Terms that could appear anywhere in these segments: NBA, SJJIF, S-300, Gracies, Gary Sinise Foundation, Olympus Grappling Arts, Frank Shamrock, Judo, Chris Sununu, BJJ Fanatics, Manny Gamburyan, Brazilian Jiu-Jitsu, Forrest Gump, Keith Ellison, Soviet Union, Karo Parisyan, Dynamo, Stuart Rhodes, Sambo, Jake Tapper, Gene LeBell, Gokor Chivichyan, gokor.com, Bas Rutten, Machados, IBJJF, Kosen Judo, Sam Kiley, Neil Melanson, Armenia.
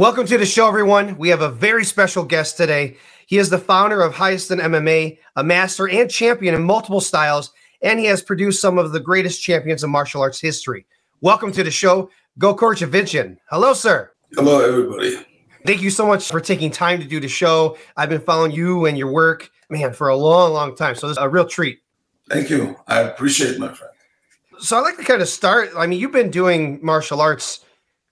Welcome to the show, everyone. We have a very special guest today. He is the founder of Hayastan MMA, a master and champion in multiple styles, and he has produced some of the greatest champions in martial arts history. Welcome to the show, Gokor Chivichyan. Hello, sir. Hello, everybody. Thank you so much for taking time to do the show. I've been following you and your work, man, for a long, long time. So this is a real treat. Thank you. I appreciate it, my friend. So I'd like to kind of start. I mean, you've been doing martial arts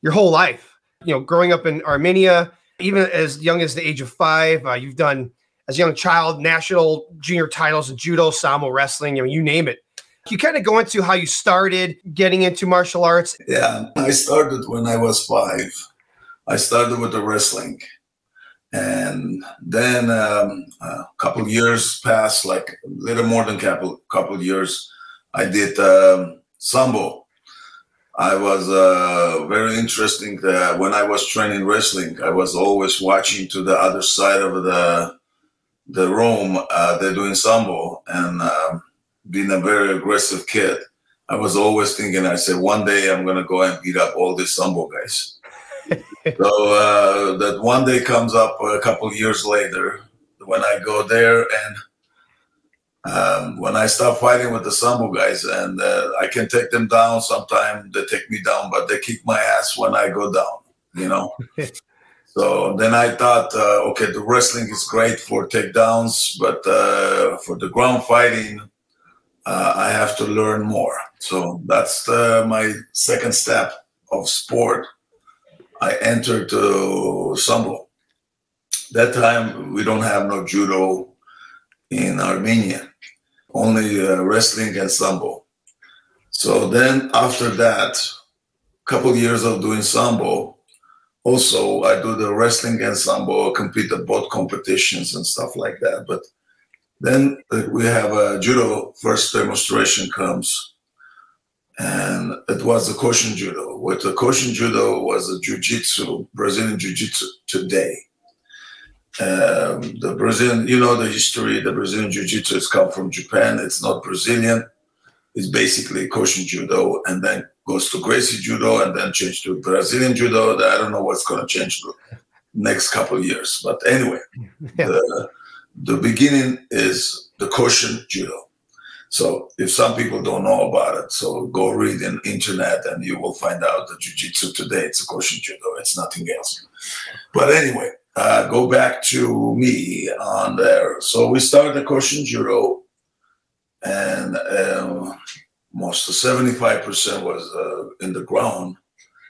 your whole life. You know, growing up in Armenia, even as young as the age of 5, you've done, as a young child, national junior titles in judo, sambo, wrestling, I mean, you name it. Can you kind of go into how you started getting into martial arts? Yeah, I started when I was 5. I started with the wrestling. And then a couple of years passed, like a little more than a couple of years, I did sambo. I was very interesting that when I was training wrestling, I was always watching to the other side of the room. They're doing sambo and being a very aggressive kid. I was always thinking, I said, one day I'm going to go and beat up all these sambo guys. So that one day comes up a couple of years later when I go there and when I start fighting with the sambo guys, and I can take them down. Sometimes they take me down, but they kick my ass when I go down, you know. So then I thought, okay, the wrestling is great for takedowns, but for the ground fighting, I have to learn more. So that's my second step of sport. I entered sambo. That time, we don't have no judo in Armenia, only wrestling and sambo. So then after that, couple years of doing sambo, also I do the wrestling and sambo, compete at both competitions and stuff like that. But then we have a judo first demonstration comes, and it was the Kosen Judo. What the Kosen Judo was a jiu-jitsu, Brazilian Jiu-Jitsu today. The Brazilian, you know the history, the Brazilian Jiu-Jitsu has come from Japan. It's not Brazilian. It's basically Kosen Judo and then goes to Gracies Judo and then changed to Brazilian Judo. I don't know what's going to change the next couple of years. But anyway, yeah. The beginning is the Kosen Judo. So if some people don't know about it, so go read in internet and you will find out the Jiu-Jitsu today. It's Kosen Judo. It's nothing else. But anyway. Go back to me on there. So we started the Kosen Judo, and most of 75% was in the ground.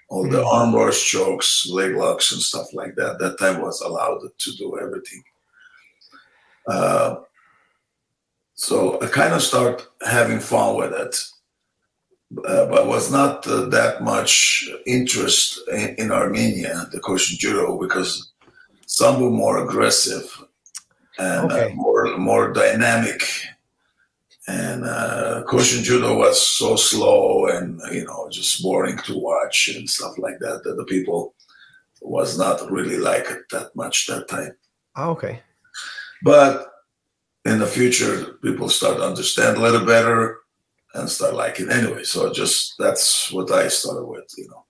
All the arm bars, chokes, leg locks, and stuff like that. That time was allowed to do everything. So I kind of start having fun with it, but was not that much interest in Armenia, the Kosen Judo, because sambo more aggressive and more dynamic, and Kosen Judo was so slow and, you know, just boring to watch and stuff like that, that the people was not really like it that much that time. Oh, okay. But in the future, people start to understand a little better and start liking it anyway. So just that's what I started with, you know.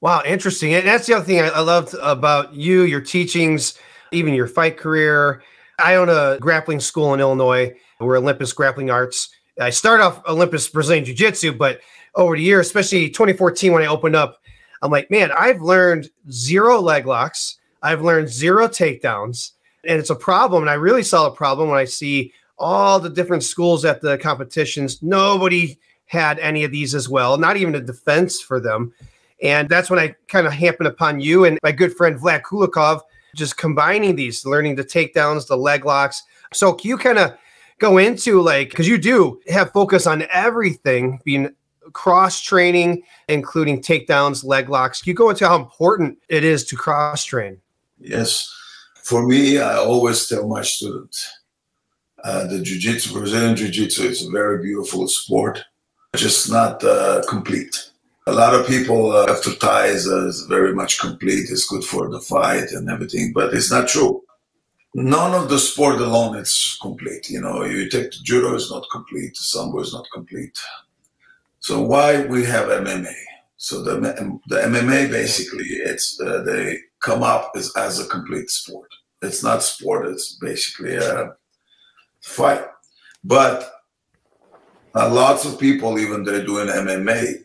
Wow, interesting. And that's the other thing I loved about you, your teachings, even your fight career. I own a grappling school in Illinois. We're Olympus Grappling Arts. I started off Olympus Brazilian Jiu-Jitsu, but over the years, especially 2014 when I opened up, I'm like, man, I've learned 0 leg locks. I've learned 0 takedowns. And it's a problem. And I really saw a problem when I see all the different schools at the competitions. Nobody had any of these as well, not even a defense for them. And that's when I kind of happened upon you and my good friend Vlad Kulikov, just combining these, learning the takedowns, the leg locks. So can you kind of go into, like, because you do have focus on everything, being cross-training, including takedowns, leg locks. Can you go into how important it is to cross-train? Yes. For me, I always tell my students, the jiu-jitsu, Brazilian jiu-jitsu is a very beautiful sport, just not complete. A lot of people after ties is very much complete. It's good for the fight and everything, but it's not true. None of the sport alone is complete. You know, you take the judo is not complete. Sambo is not complete. So why we have MMA? So the MMA basically, it's they come up as a complete sport. It's not sport, it's basically a fight. But lots of people, even they're doing MMA,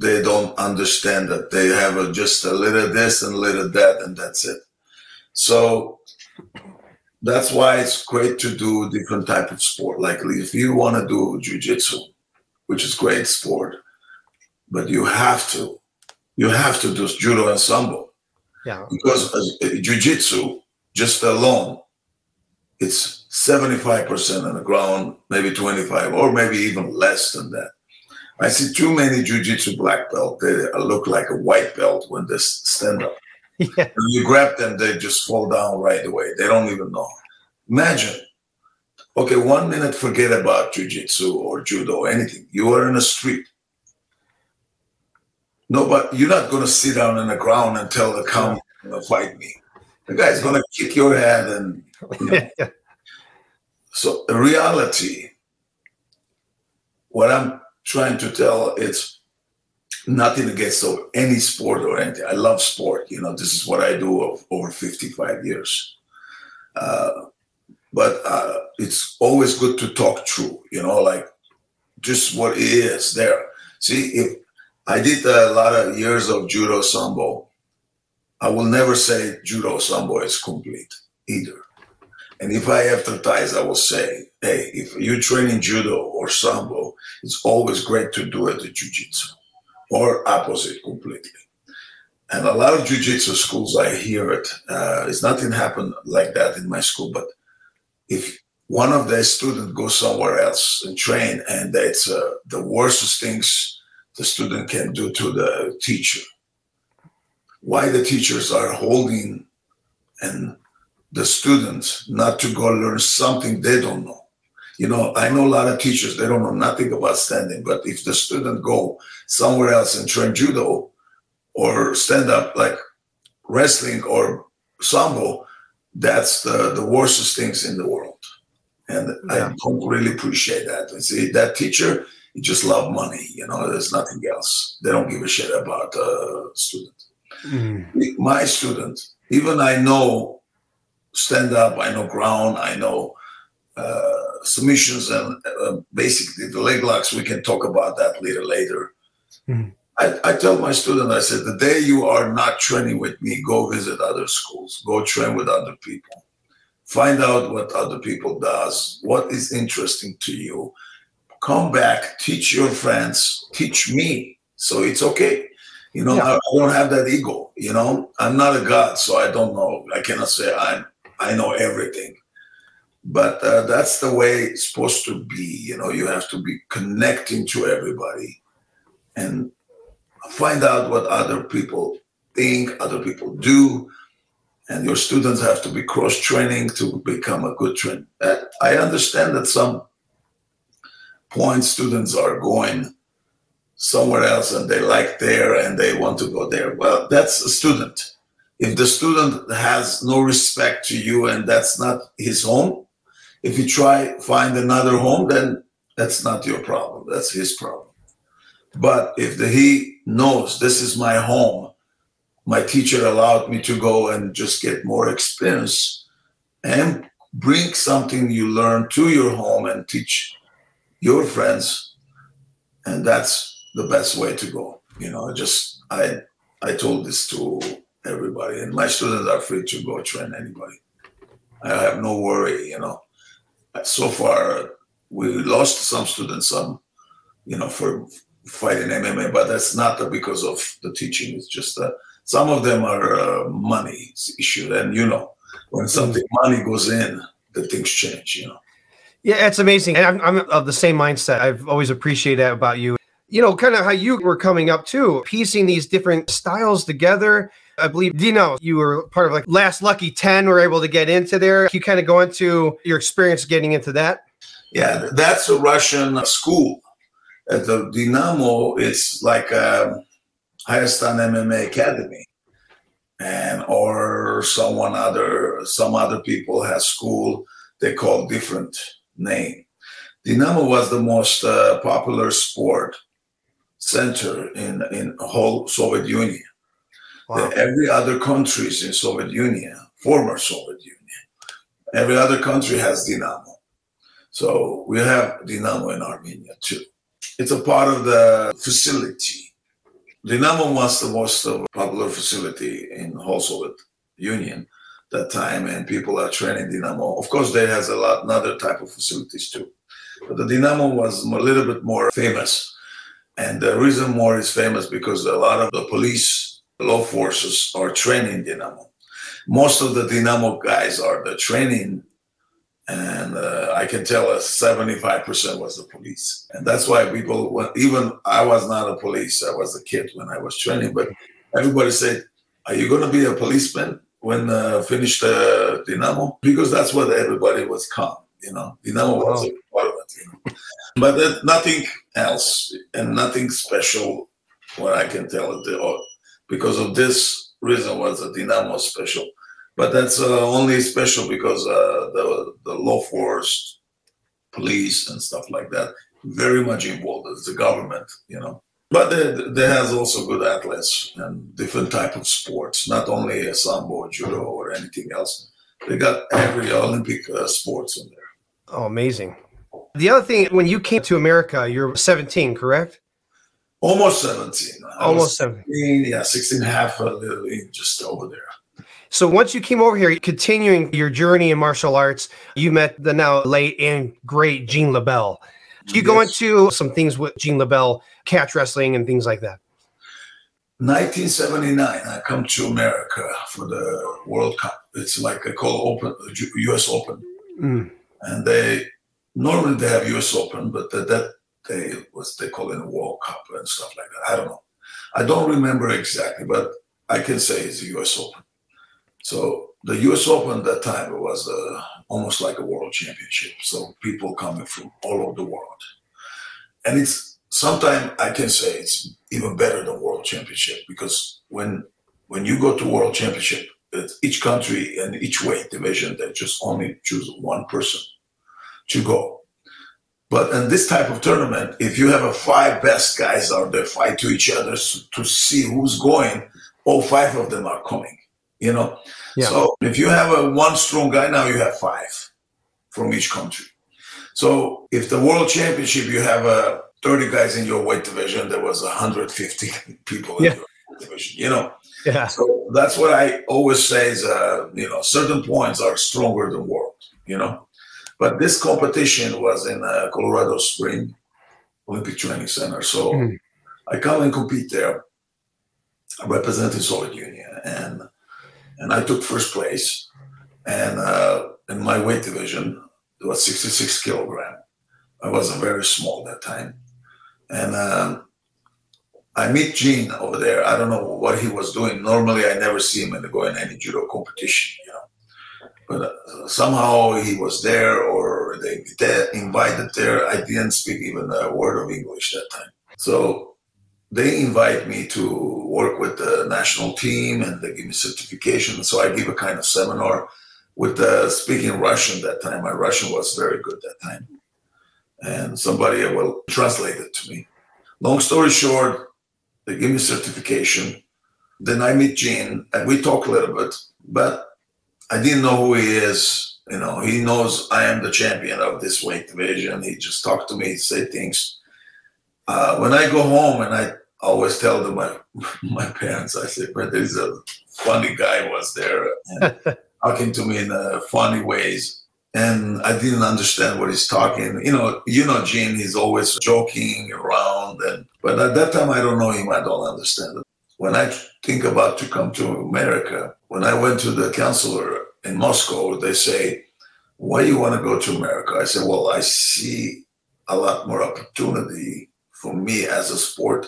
they don't understand that they have just a little this and a little that, and that's it. So that's why it's great to do a different type of sport. Like if you want to do jiu-jitsu, which is great sport, but you have to do judo and sambo. Yeah. Because jiu-jitsu just alone, it's 75% on the ground, maybe 25, or maybe even less than that. I see too many jiu-jitsu black belt. They look like a white belt when they stand up. Yeah. When you grab them, they just fall down right away. They don't even know. Imagine, okay, 1 minute, forget about jiu-jitsu or judo, anything. You are in a street. No, but you're not going to sit down on the ground and tell the count, fight me. The guy's going to kick your head and, you know. Yeah. So in reality, what I'm trying to tell, it's nothing against any sport or anything. I love sport. You know, this is what I do over 55 years. But it's always good to talk through, you know, like just what it is there. See, if I did a lot of years of judo sambo, I will never say judo sambo is complete either. And if I advertise, I will say, hey, if you're training judo or sambo, it's always great to do it at jiu-jitsu, or opposite completely. And a lot of jiu-jitsu schools, I hear it. It's nothing happened like that in my school, but if one of their students goes somewhere else and train, and that's the worst things the student can do to the teacher. Why the teachers are holding and the students not to go learn something they don't know. You know, I know a lot of teachers, they don't know nothing about standing, but if the student go somewhere else and train judo or stand up like wrestling or sambo, that's the worst things in the world. And yeah. I don't really appreciate that. And see, that teacher, he just love money, you know, there's nothing else. They don't give a shit about students. Mm. My student, even I know stand up, I know ground, I know submissions and basically the leg locks. We can talk about that later. Mm. I tell my student, I said, the day you are not training with me, go visit other schools, go train with other people, find out what other people does, what is interesting to you, come back, teach your friends, teach me. So it's okay. You know, yeah. I don't have that ego, you know, I'm not a god, so I don't know. I cannot say I know everything, but that's the way it's supposed to be. You know, you have to be connecting to everybody and find out what other people think, other people do, and your students have to be cross-training to become a good trainer. I understand that some point students are going somewhere else and they like there and they want to go there. Well, that's a student. If the student has no respect to you and that's not his home, if you try find another home, then that's not your problem. That's his problem. But if he knows this is my home, my teacher allowed me to go and just get more experience and bring something you learn to your home and teach your friends, and that's the best way to go. You know, just I told this to everybody, and my students are free to go train anybody. I have no worry, you know. So far, we lost some students, you know, for fighting MMA, but that's not because of the teaching. It's just that some of them are money issue. And, you know, when something money goes in, the things change, you know. Yeah, it's amazing. And I'm of the same mindset. I've always appreciated that about you. You know, kind of how you were coming up too, piecing these different styles together. I believe, you know, you were part of like Last Lucky 10, were able to get into there. Can you kind of go into your experience getting into that? Yeah, that's a Russian school. At the Dynamo, it's like a Hayastan MMA academy. And or some other people have school, they call different name. Dynamo was the most popular sport center in whole Soviet Union. Wow. Every other country is in Soviet Union, former Soviet Union. Every other country has Dynamo. So we have Dynamo in Armenia too. It's a part of the facility. Dynamo was the most popular facility in the whole Soviet Union that time, and people are training Dynamo. Of course, they has a lot of other type of facilities too. But the Dynamo was a little bit more famous. And the reason more is famous because a lot of the police, law forces are training Dynamo. Most of the Dynamo guys are the training, and I can tell us 75% was the police. And that's why people, even I was not a police, I was a kid when I was training, but everybody said, are you going to be a policeman when finished Dynamo? Because that's what everybody was called, you know. Dynamo was a part of it, you know. But nothing else and nothing special what I can tell you. Because of this reason was a Dynamo special. But that's only special because the law force, police and stuff like that, very much involved as the government, you know. But they has also good athletes and different type of sports, not only Sambo or Judo or anything else. They got every Olympic sports in there. Oh, amazing. The other thing, when you came to America, you're 17, correct? Almost 17. Almost 17. Yeah, 16 and a half, just over there. So once you came over here, continuing your journey in martial arts, you met the now late and great Gene LeBell. You go into some things with Gene LeBell, catch wrestling and things like that. 1979, I come to America for the World Cup. It's like a U.S. Open. Mm. And they... Normally they have US Open, but that day was they call it a World Cup and stuff like that. I don't know. I don't remember exactly, but I can say it's the US Open. So the US Open that time it was almost like a world championship. So people coming from all over the world, and it's sometimes I can say it's even better than world championship because when you go to world championship, it's each country and each weight division they just only choose one person to go. But in this type of tournament, if you have a five best guys out there fight to each other to see who's going, all five of them are coming, you know? Yeah. So if you have a one strong guy, now you have five from each country. So if the world championship, you have 30 guys in your weight division, there was 150 people in your weight division, you know? Yeah. So that's what I always say is, you know, certain points are stronger than world, you know? But this competition was in Colorado Springs Olympic Training Center. So I come and compete there. I represented Soviet Union and I took first place. And in my weight division, it was 66 kilogram. I wasn't very small that time. And I meet Gene over there. I don't know what he was doing. Normally, I never see him go in any judo competition, you know. But somehow he was there or they invited there. I didn't speak even a word of English that time. So they invite me to work with the national team and they give me certification. So I give a kind of seminar with speaking Russian that time. My Russian was very good that time. And somebody will translate it to me. Long story short, they give me certification. Then I meet Gene and we talk a little bit, but I didn't know who he is. You know, he knows I am the champion of this weight division. He just talked to me, said things. When I go home, and I always tell them my parents, I say, but there's a funny guy was there and talking to me in funny ways. And I didn't understand what he's talking. You know, Gene, he's always joking around. But at that time, I don't know him. I don't understand it. When I think about to come to America, when I went to the counselor in Moscow, they say, why you want to go to America? I said, well, I see a lot more opportunity for me as a sport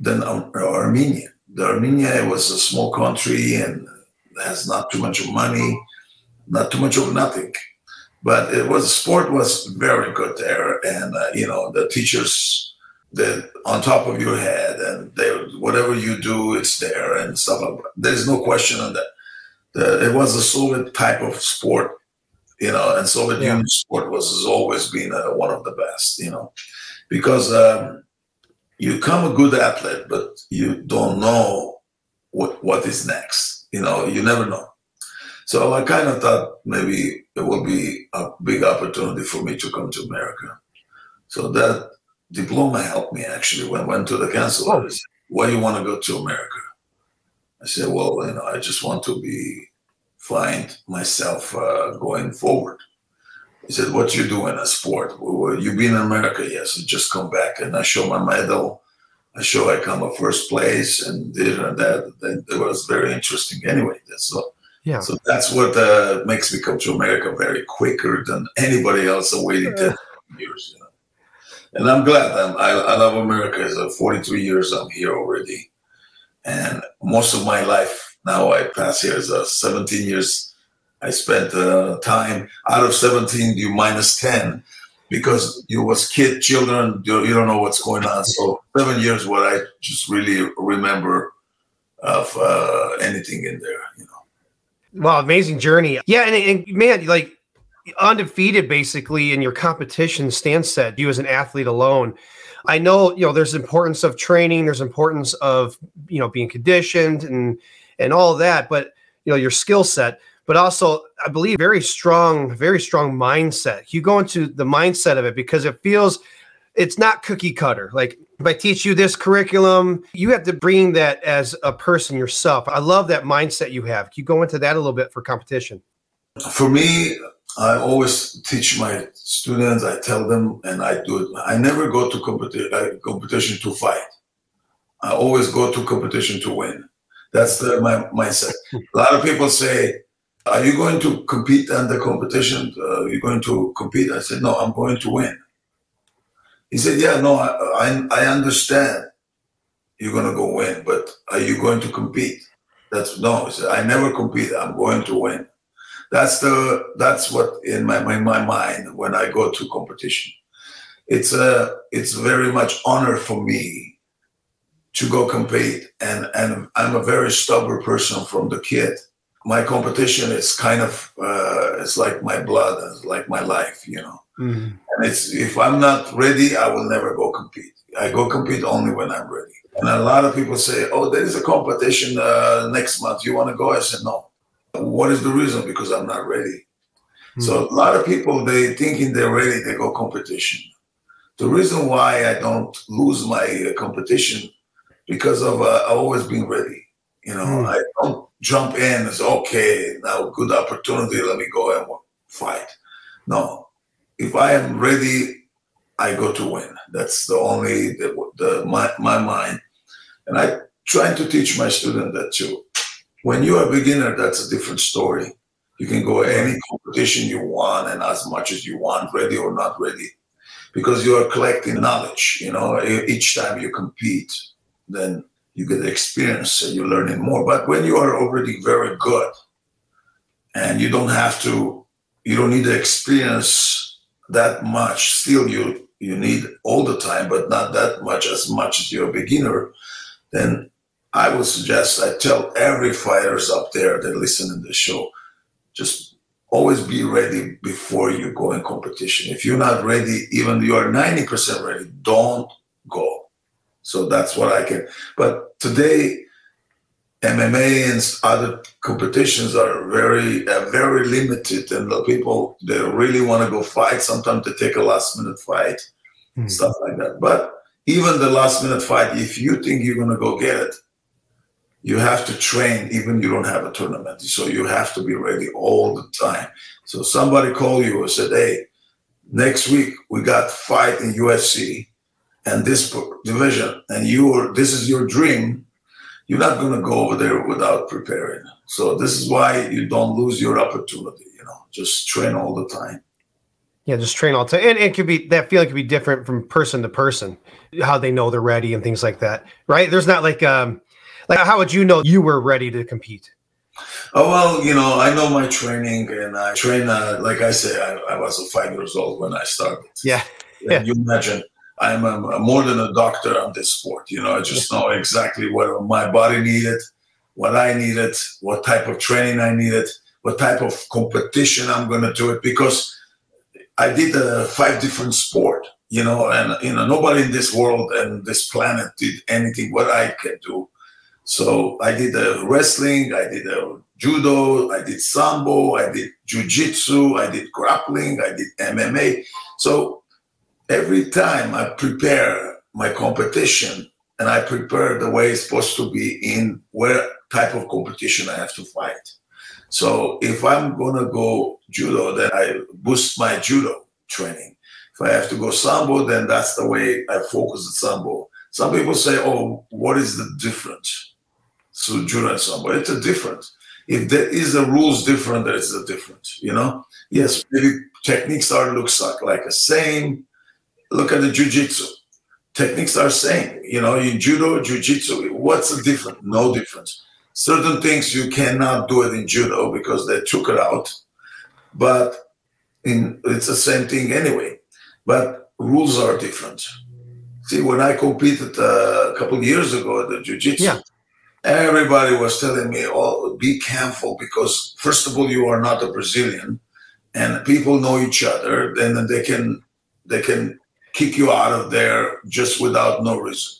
than Armenia. Armenia was a small country and has not too much money, not too much of nothing. But sport was very good there. And, you know, the teachers... They're on top of your head and whatever you do, it's there and stuff like that. There's no question on that. It was a Soviet type of sport, you know, and Soviet Union sport has always been one of the best, you know, because you become a good athlete, but you don't know what is next. You know, you never know. So I kind of thought maybe it would be a big opportunity for me to come to America. So that diploma helped me actually when I went to the consulate. I said, why do you want to go to America? I said, well, you know, I just want to find myself going forward. He said, what you do in a sport? Well, you been in America? Yes, and just come back. And I show my medal. I show I come a first place and this and that. It was very interesting anyway. So, yeah. So that's what makes me come to America very quicker than anybody else waiting 10 years. You know? And I'm glad. I love America. It's 43 years I'm here already. And most of my life now I pass here is 17 years I spent time. Out of 17, you minus 10 because you was kid, children, you don't know what's going on. So 7 years what I just really remember of anything in there, you know. Wow, amazing journey. Yeah, and man, like undefeated basically in your competition stance set, you as an athlete alone. I know, you know, there's importance of training, there's importance of, you know, being conditioned and all that, but, you know, your skill set, but also I believe very strong mindset. You go into the mindset of it because it feels it's not cookie cutter. Like if I teach you this curriculum, you have to bring that as a person yourself. I love that mindset you have. Can you go into that a little bit for competition? For me, I always teach my students, I tell them, and I do it. I never go to competition to fight. I always go to competition to win. That's my mindset. A lot of people say, are you going to compete in the competition? Are you going to compete? I said, no, I'm going to win. He said, yeah, no, I understand you're going to go win, but are you going to compete? No, he said, I never compete. I'm going to win. That's what in my mind when I go to competition. It's very much honor for me to go compete, and I'm a very stubborn person from the kid. My competition is kind of it's like my blood, it's like my life, you know. Mm-hmm. And it's if I'm not ready, I will never go compete. I go compete only when I'm ready. And a lot of people say, "Oh, there is a competition next month. You want to go?" I said, "No." What is the reason? Because I'm not ready. Mm-hmm. So a lot of people, they thinking they're ready, they go competition. The reason why I don't lose my competition because of I've always been ready. You know, mm-hmm. I don't jump in and say, okay, now good opportunity, let me go and fight. No, if I am ready, I go to win. That's the only my mind. And I try to teach my student that too. When you're a beginner, that's a different story. You can go any competition you want and as much as you want, ready or not ready, because you are collecting knowledge. You know, each time you compete, then you get experience and you're learning more. But when you are already very good and you don't need the experience that much. Still, you need all the time, but not that much as you're a beginner, then I would suggest, I tell every fighters up there that listen to the show, just always be ready before you go in competition. If you're not ready, even you are 90% ready, don't go. So that's what I can. But today, MMA and other competitions are very limited, and the people, they really want to go fight. Sometimes they take a last-minute fight, stuff like that. But even the last-minute fight, if you think you're going to go get it, you have to train, even you don't have a tournament. So you have to be ready all the time. So somebody called you and said, hey, next week we got fight in UFC and this division, and this is your dream. You're not going to go over there without preparing. So this is why you don't lose your opportunity, you know, just train all the time. Yeah, just train all the time. And it could be, that feeling could be different from person to person, how they know they're ready and things like that, right? There's not like... Like, how would you know you were ready to compete? Oh, well, you know, I know my training, and I train, like I say, I was 5 years old when I started. Yeah. And you imagine, I'm more than a doctor on this sport. You know, I just know exactly what my body needed, what I needed, what type of training I needed, what type of competition I'm going to do it, because I did 5 different sports, you know, and, you know, nobody in this world and this planet did anything what I can do. So I did wrestling, I did judo, I did sambo, I did jiu-jitsu, I did grappling, I did MMA. So every time I prepare my competition, and I prepare the way it's supposed to be in where type of competition I have to fight. So if I'm going to go judo, then I boost my judo training. If I have to go sambo, then that's the way I focus on sambo. Some people say, oh, what is the difference to judo and sambo? It's a difference. If there is the rules different, there is a difference, you know? Yes, maybe techniques looks like the same. Look at the jiu-jitsu. Techniques are same, you know, in judo, jiu-jitsu, what's the difference? No difference. Certain things you cannot do it in judo because they took it out, but it's the same thing anyway. But rules are different. See, when I competed a couple of years ago at the jiu-jitsu, everybody was telling me, oh, be careful because, first of all, you are not a Brazilian, and people know each other, then they can kick you out of there just without no reason.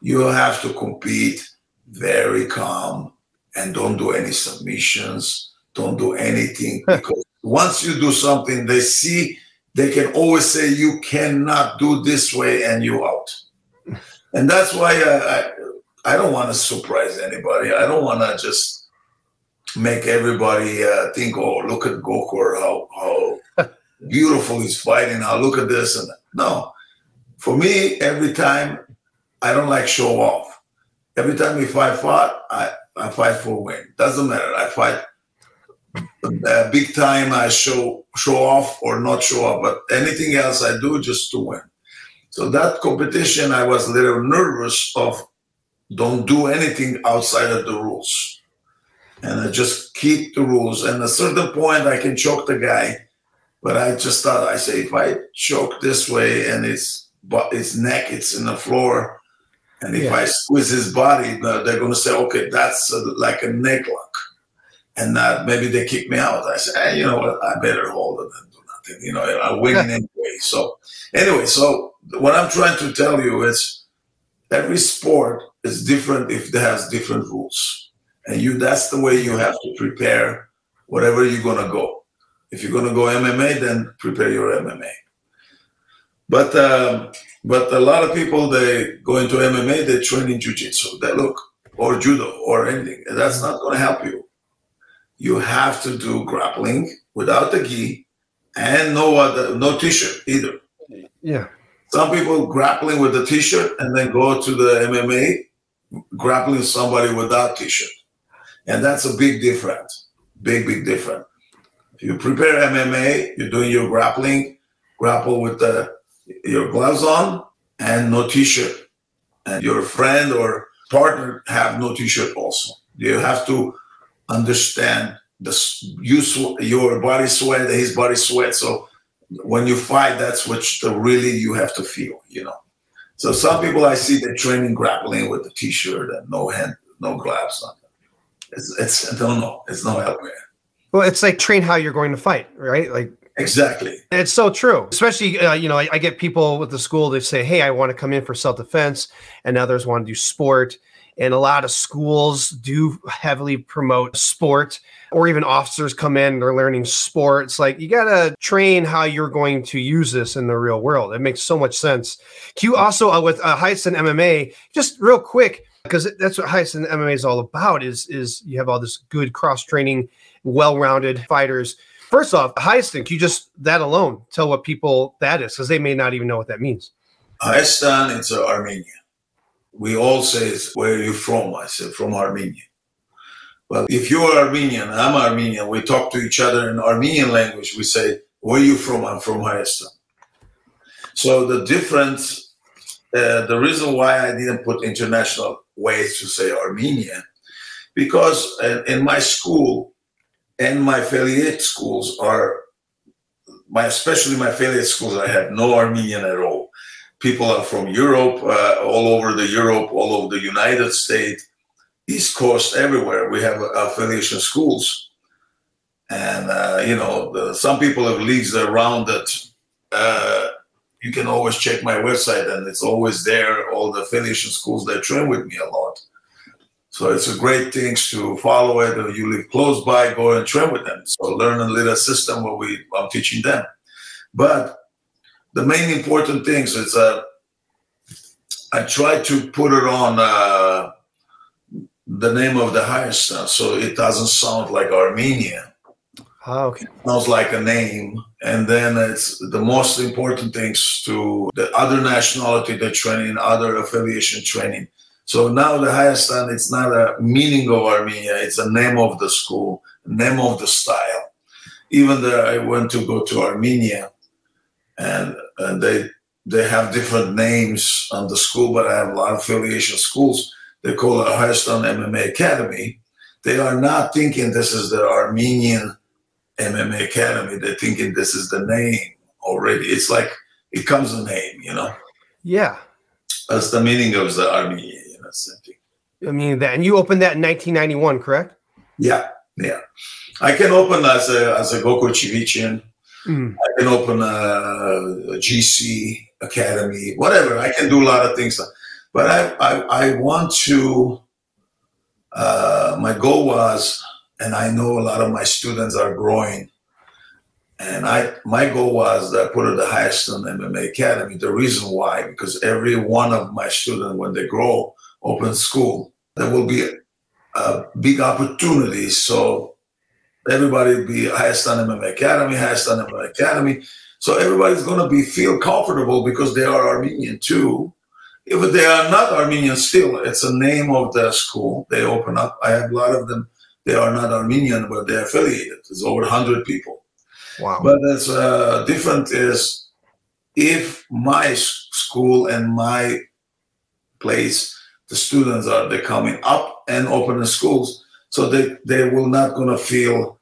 You have to compete very calm and don't do any submissions, don't do anything. Because once you do something, they see, they can always say, you cannot do this way and you out. And that's why I don't want to surprise anybody. I don't want to just make everybody think, oh, look at Gokor, how beautiful he's fighting, now look at this and that. No, for me, every time, I don't like show off. Every time if I fight, I fight for a win. Doesn't matter. I fight big time. I show off or not show off, but anything else I do just to win. So that competition, I was a little nervous of don't do anything outside of the rules. And I just keep the rules. And at a certain point, I can choke the guy. But I just thought, I say, if I choke this way and his neck, it's in the floor, and if I squeeze his body, they're going to say, okay, that's like a neck lock. And maybe they kick me out. I say, hey, you know what, I better hold it and do nothing. You know, I win anyway. So anyway, so what I'm trying to tell you is every sport is different if it has different rules. And that's the way you have to prepare whatever you're going to go. If you're going to go MMA, then prepare your MMA. But a lot of people, they go into MMA, they train in jiu-jitsu, or judo, or anything. And that's not going to help you. You have to do grappling without the gi and no T-shirt either. Yeah. Some people grappling with the T-shirt and then go to the MMA, grappling somebody without T-shirt. And that's a big difference, big difference. You prepare MMA, you're doing your grappling, grapple with your gloves on and no T-shirt. And your friend or partner have no T-shirt also. You have to understand your body sweat, his body sweat. So when you fight, that's what really you have to feel, you know. So some people I see, they're training grappling with the T-shirt and no hand, no gloves on. It's I don't know. It's no help there. Well, it's like train how you're going to fight, right? Like exactly. It's so true. Especially, you know, I get people with the school, they say, hey, I want to come in for self-defense, and others want to do sport. And a lot of schools do heavily promote sport, or even officers come in, they're learning sports. Like you got to train how you're going to use this in the real world. It makes so much sense. Can you also with Hayastan MMA, just real quick, because that's what Hayastan MMA is all about is you have all this good cross-training, well-rounded fighters. First off, Hayastan, can you just, that alone, tell what people that is? Because they may not even know what that means. Hayastan, it's Armenia. We all say, it's, where are you from? I said, from Armenia. But if you're Armenian, I'm Armenian, we talk to each other in Armenian language, we say, where are you from? I'm from Hayastan. So the difference, the reason why I didn't put international ways to say Armenia, because in my school and my affiliate schools especially my affiliate schools, I have no Armenian at all. People are from Europe, all over the United States, East Coast, everywhere. We have affiliation schools. And, you know, some people have leagues around it. You can always check my website, and it's always there. All the affiliation schools, they train with me a lot. So it's a great thing to follow it. If you live close by, go and train with them. So learn a little system where I'm teaching them. But the main important things is I try to put it on the name of the Hayastan, so it doesn't sound like Armenia. Oh, okay. It sounds like a name. And then it's the most important things to the other nationality that training, other affiliation training. So now the Hayastan, it's not a meaning of Armenia, it's a name of the school, name of the style. Even there, I went to go to Armenia, and they have different names on the school, but I have a lot of affiliation schools. They call it Hayastan MMA Academy. They are not thinking this is the Armenian MMA Academy. They're thinking this is the name already. It's like it comes a name, you know? Yeah. That's the meaning of the Armenian, you know, something. I mean, that, and you opened that in 1991, correct? Yeah, yeah. I can open as a Gokor Chivichyan. Mm. I can open a GC Academy, whatever. I can do a lot of things. But I want to, my goal was, and I know a lot of my students are growing, and my goal was that I put it the Hayastan MMA Academy. The reason why, because every one of my students, when they grow, open school, there will be big opportunities. So everybody will be Hayastan MMA Academy, Hayastan MMA Academy. So everybody's going to feel comfortable because they are Armenian too. If they are not Armenian still, it's a name of the school. They open up. I have a lot of them. They are not Armenian, but they're affiliated. There's over 100 people. Wow. But that's different is if my school and my place, the students they're coming up and open the schools. So they will not going to feel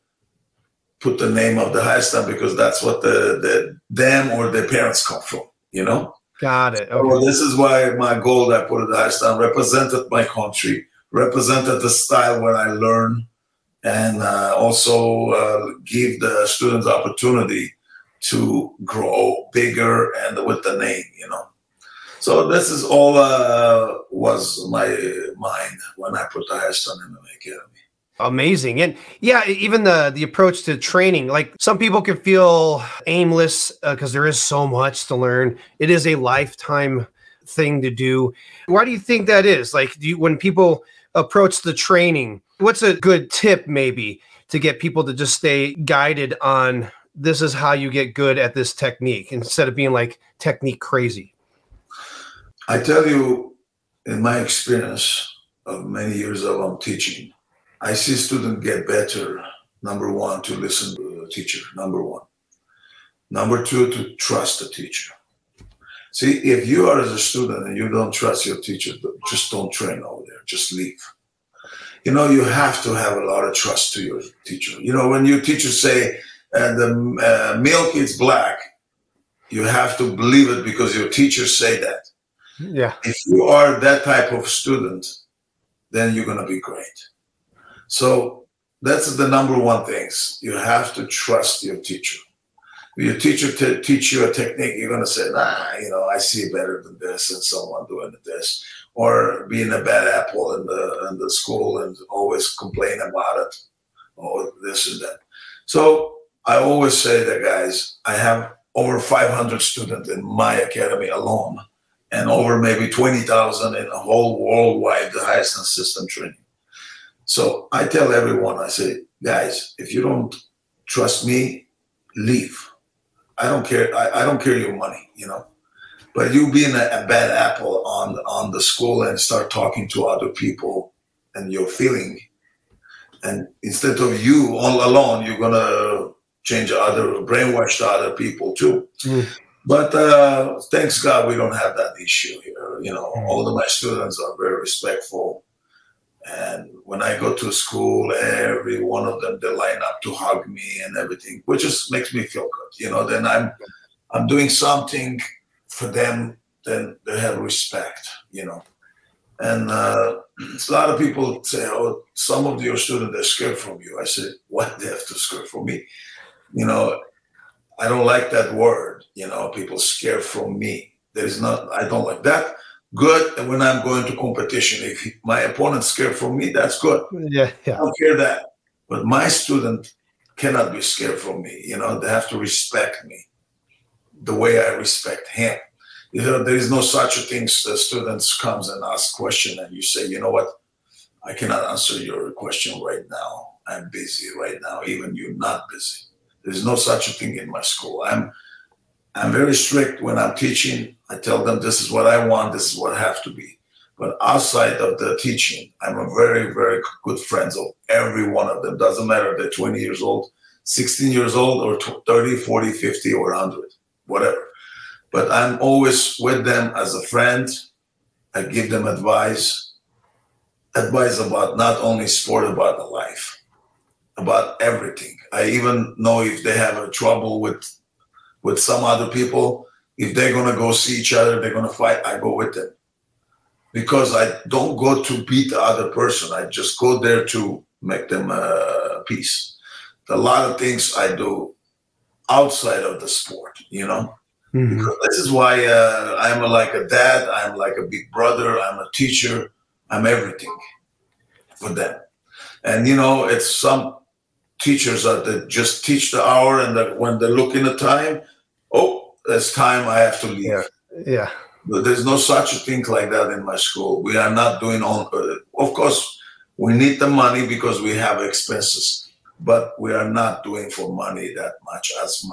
put the name of the Hayastan because that's what them or their parents come from, you know? Got it. Okay. So this is why my goal that I put it at Hayastan represented my country, represented the style where I learn, and also give the students opportunity to grow bigger and with the name, you know. So this is all was my mind when I put the Hayastan MMA Academy. Amazing. And yeah, even the approach to training, like some people can feel aimless because there is so much to learn. It is a lifetime thing to do. Why do you think that is? Like when people approach the training, what's a good tip maybe to get people to just stay guided on this is how you get good at this technique instead of being like technique crazy? I tell you, in my experience of many years of teaching, I see students get better, number one, to listen to the teacher, number one. Number two, to trust the teacher. See, if you are as a student and you don't trust your teacher, just don't train over there, just leave. You know, you have to have a lot of trust to your teacher. You know, when your teacher say, the milk is black, you have to believe it because your teacher say that. Yeah. If you are that type of student, then you're going to be great. So that's the number one things. You have to trust your teacher. If your teacher teach you a technique, you're going to say, nah, you know, I see better than this and someone doing this. Or being a bad apple in the school and always complain about it. Or this and that. So I always say that, guys, I have over 500 students in my academy alone. And over maybe 20,000 in the whole worldwide, the Hayastan system training. So I tell everyone, I say, guys, if you don't trust me, leave. I don't care. I don't care your money, you know. But you being a bad apple on the school and start talking to other people and your feeling, and instead of you all alone, you're gonna brainwash the other people too. Mm. But thanks God, we don't have that issue here. You know, all of my students are very respectful. And when I go to school, every one of them, they line up to hug me and everything, which just makes me feel good. You know, then I'm doing something for them, then they have respect, you know. And a lot of people say, oh, some of your students, they're scared from you. I said, what they have to scared from me? You know, I don't like that word, you know, people scared from me. I don't like that. good, and when I'm going to competition, if my opponent's scared from me, that's good. Yeah. I don't care that. But my student cannot be scared from me. You know, they have to respect me the way I respect him. You know, there is no such a thing. The students comes and ask question, and you say, you know what, I cannot answer your question right now. I'm busy right now. Even you're not busy. There's no such a thing in my school. I'm very strict when I'm teaching. I tell them this is what I want. This is what I have to be. But outside of the teaching, I'm a very, very good friend of every one of them. Doesn't matter if they're 20 years old, 16 years old, or 30, 40, 50, or 100, whatever. But I'm always with them as a friend. I give them advice about not only sport, about the life, about everything. I even know if they have a trouble with some other people, if they're going to go see each other, they're going to fight, I go with them. Because I don't go to beat the other person. I just go there to make them peace. A lot of things I do outside of the sport, you know. Mm-hmm. Because this is why I'm like a dad. I'm like a big brother. I'm a teacher. I'm everything for them. And, you know, it's some teachers that just teach the hour, and that when they look in the time, oh, it's time, I have to leave. Yeah. But there's no such a thing like that in my school. We are not doing of course, we need the money because we have expenses, but we are not doing for money that much as a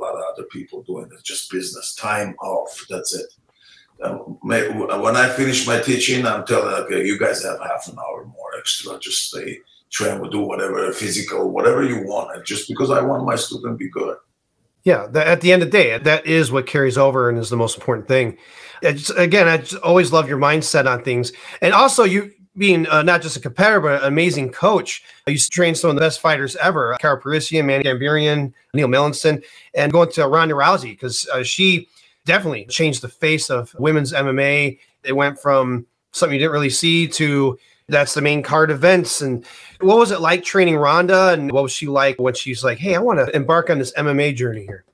lot of other people doing. It's just business, time off, that's it. When I finish my teaching, I'm telling, okay, you guys have half an hour more extra. Just stay, train, or do whatever, physical, whatever you want. And just because I want my student to be good. Yeah, at the end of the day, that is what carries over and is the most important thing. I always love your mindset on things. And also, you being not just a competitor, but an amazing coach. You trained some of the best fighters ever. Karo Parisyan, Manny Gamburyan, Neil Melanson, and going to Ronda Rousey, because she definitely changed the face of women's MMA. It went from something you didn't really see to that's the main card events. And what was it like training Ronda? And what was she like when she's like, hey, I want to embark on this MMA journey here?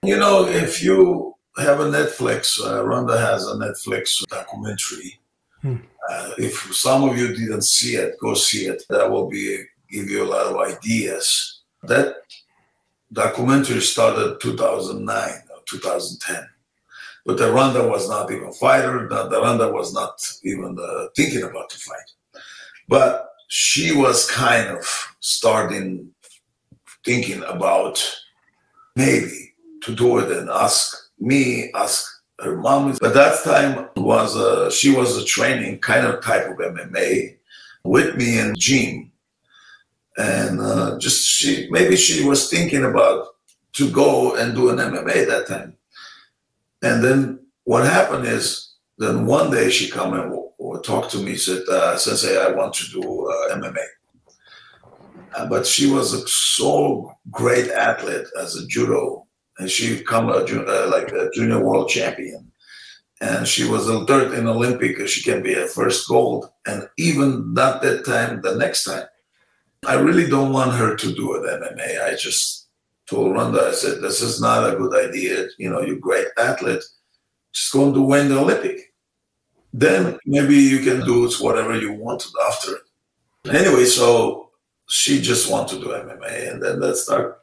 You know, if you have a Netflix, Ronda has a Netflix documentary. If some of you didn't see it, go see it. That will give you a lot of ideas. That documentary started 2009 or 2010. But the Ronda was not even a fighter. The Ronda was not even thinking about to fight. But she was kind of starting thinking about maybe to do it and ask her mom. But that time she was a training kind of type of MMA with me in gym. And she was thinking about to go and do an MMA that time. And then what happened is, then one day she come and talked to me, said, Sensei, I want to do MMA. But she was so great athlete as a judo, and she become a junior world champion. And she was a third in Olympic, and she can be a first gold. And even not that time, the next time, I really don't want her to do an MMA. I just told Ronda, I said, this is not a good idea. You know, you're a great athlete. Just going to win the Olympic. Then maybe you can do whatever you want after it. Anyway, so she just wanted to do MMA. And then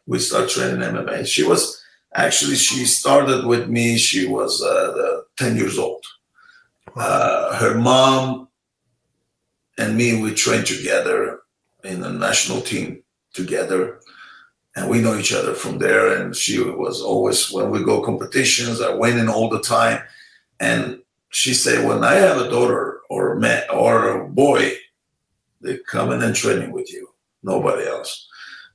we start training MMA. She started with me. She was 10 years old. Her mom and me, we trained together in the national team together. And we know each other from there. And she was always, when we go competitions, I win in all the time. And she said, when I have a daughter or a man or a boy, they come in and training with you, nobody else.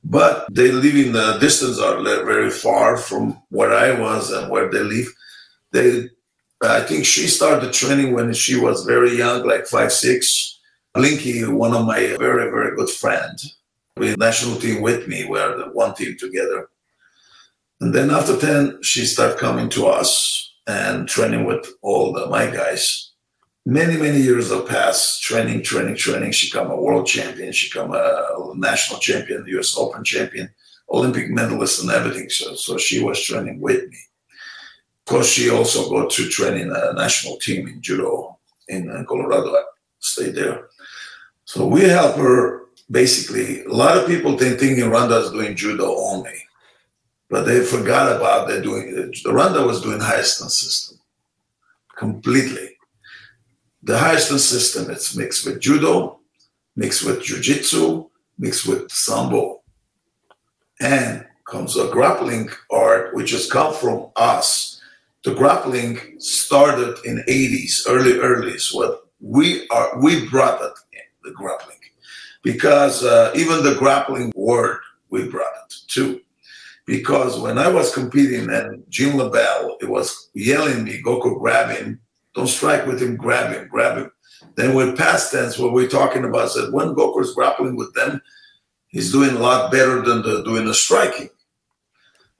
But they live in the distance, are very far from where I was and where they live. I think she started training when she was very young, like 5, 6. Linky, one of my very, very good friends, with national team with me, we are the one team together. And then after 10, she started coming to us and training with all my guys. Many, many years have passed, training. She became a world champion. She became a national champion, US Open champion, Olympic medalist and everything. So she was training with me. because she also got to train in a national team in judo in Colorado State there. So we help her basically. A lot of people thinking Ronda's doing judo only, but they forgot about they're doing. Ronda was doing Hayastan system completely. The Hayastan system, it's mixed with judo, mixed with jiu-jitsu, mixed with sambo, and comes a grappling art, which has come from us. The grappling started in the 80s, early. What we brought it in, the grappling, because even the grappling word, we brought it too. Because when I was competing and Gene LeBell, it was yelling at me, Gokor, grab him. Don't strike with him, grab him, grab him. Then with past tense, what we're talking about is that when Gokor's grappling with them, he's doing a lot better than doing the striking.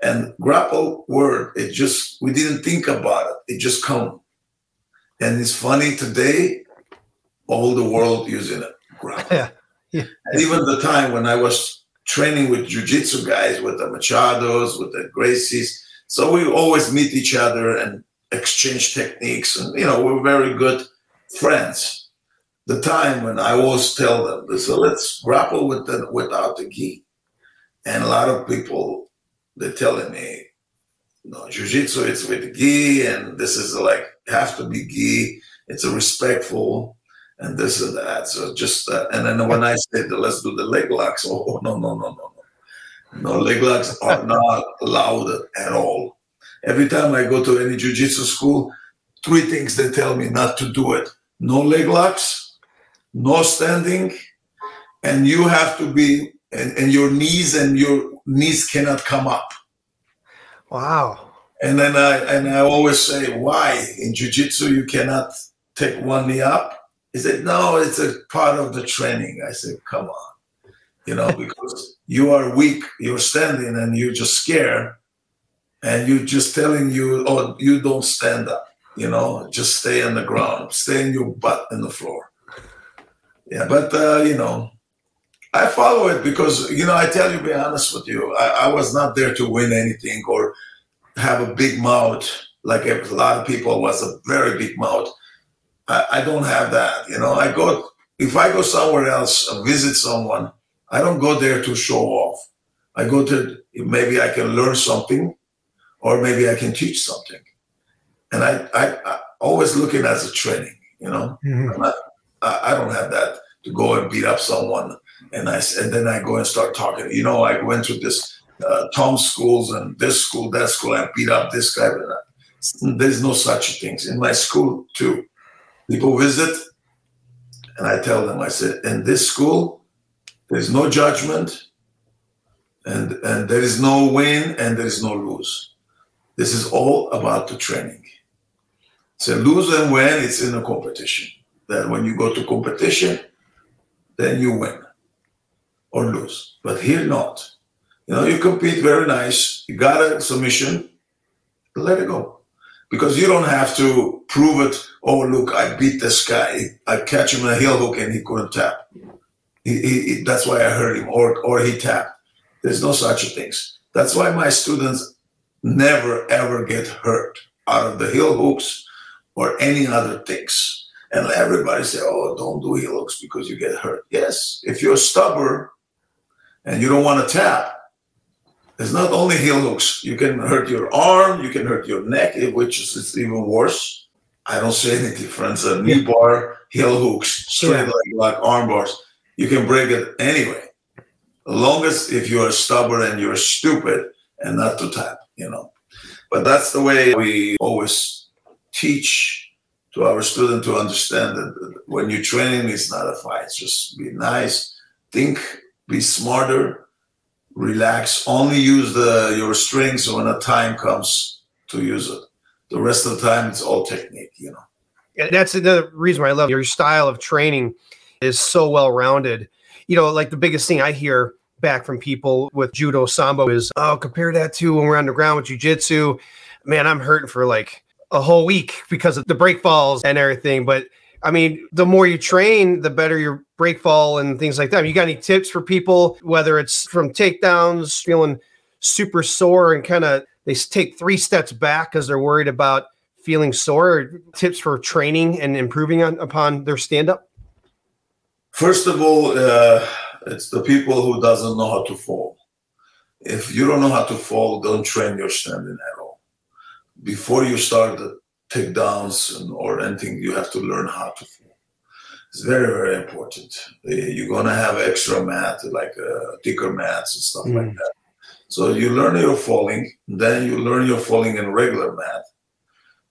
And grapple word, it just, we didn't think about it. It just come. And it's funny today, all the world using it. Grapple. Yeah. Yeah. And even the time when I was training with jiu-jitsu guys, with the Machados, with the Gracies, so we always meet each other and exchange techniques, and you know, we're very good friends. The time when I always tell them, so let's grapple with them without the gi. And a lot of people, they're telling me, no, jiu-jitsu, it's with gi, and this is like, have to be gi, it's a respectful, and this and that. So just, and then when I say, let's do the leg locks, oh, no. No, leg locks are not allowed at all. Every time I go to any jiu-jitsu school, three things they tell me not to do it. No leg locks, no standing, and you have to be, and your knees cannot come up. Wow. And then I always say, why? In jiu-jitsu, you cannot take one knee up? He said, no, it's a part of the training. I said, come on. You know, because you are weak, you're standing, and you're just scared. And you're just telling you, oh, you don't stand up, you know, just stay on the ground, stay in your butt in the floor. Yeah, but, you know, I follow it because, you know, I tell you, be honest with you, I was not there to win anything or have a big mouth. Like a lot of people was a very big mouth. I don't have that, you know. I go, if I go somewhere else, visit someone, I don't go there to show off. I go to, maybe I can learn something. Or maybe I can teach something. And I always look at it as a training, you know. Mm-hmm. I don't have that to go and beat up someone. And then I go and start talking. You know, I went to this Tom's schools and this school, that school. I beat up this guy. There's no such things. In my school, too, people visit. And I tell them, I said, in this school, there's no judgment. And there is no win and there is no lose. This is all about the training. So lose and win, it's in a competition. That when you go to competition, then you win or lose. But here not. You know, you compete very nice. You got a submission, let it go. Because you don't have to prove it, oh, look, I beat this guy. I catch him in a heel hook and he couldn't tap. He that's why I hurt him or he tapped. There's no such things. That's why my students never ever get hurt out of the heel hooks or any other things. And everybody say, oh, don't do heel hooks because you get hurt. Yes, if you're stubborn and you don't want to tap, it's not only heel hooks. You can hurt your arm, you can hurt your neck, which is even worse. I don't see any difference. A knee bar, heel hooks, straight leg lock, arm bars. You can break it anyway. As long as if you are stubborn and you're stupid and not to tap. You know, but that's the way we always teach to our student to understand that when you're training, it's not a fight. It's just be nice, think, be smarter, relax. Only use your strengths when a time comes to use it. The rest of the time, it's all technique. You know, and that's another reason why I love your style of training is so well-rounded. You know, like the biggest thing I hear back from people with judo sambo is, oh, compare that to when we're on the ground with jiu-jitsu, man, I'm hurting for like a whole week because of the break falls and everything. But I mean, the more you train, the better your break fall and things like that. You got any tips for people, whether it's from takedowns, feeling super sore and kind of They take three steps back because they're worried about feeling sore. Tips for training and improving upon their stand-up? First of all, it's the people who doesn't know how to fall. If you don't know how to fall, don't train your standing at all. Before you start the takedowns or anything, you have to learn how to fall. It's very, very important. You're going to have extra mat, like thicker mats and stuff like that. So you learn your falling, then you learn your falling in regular mat,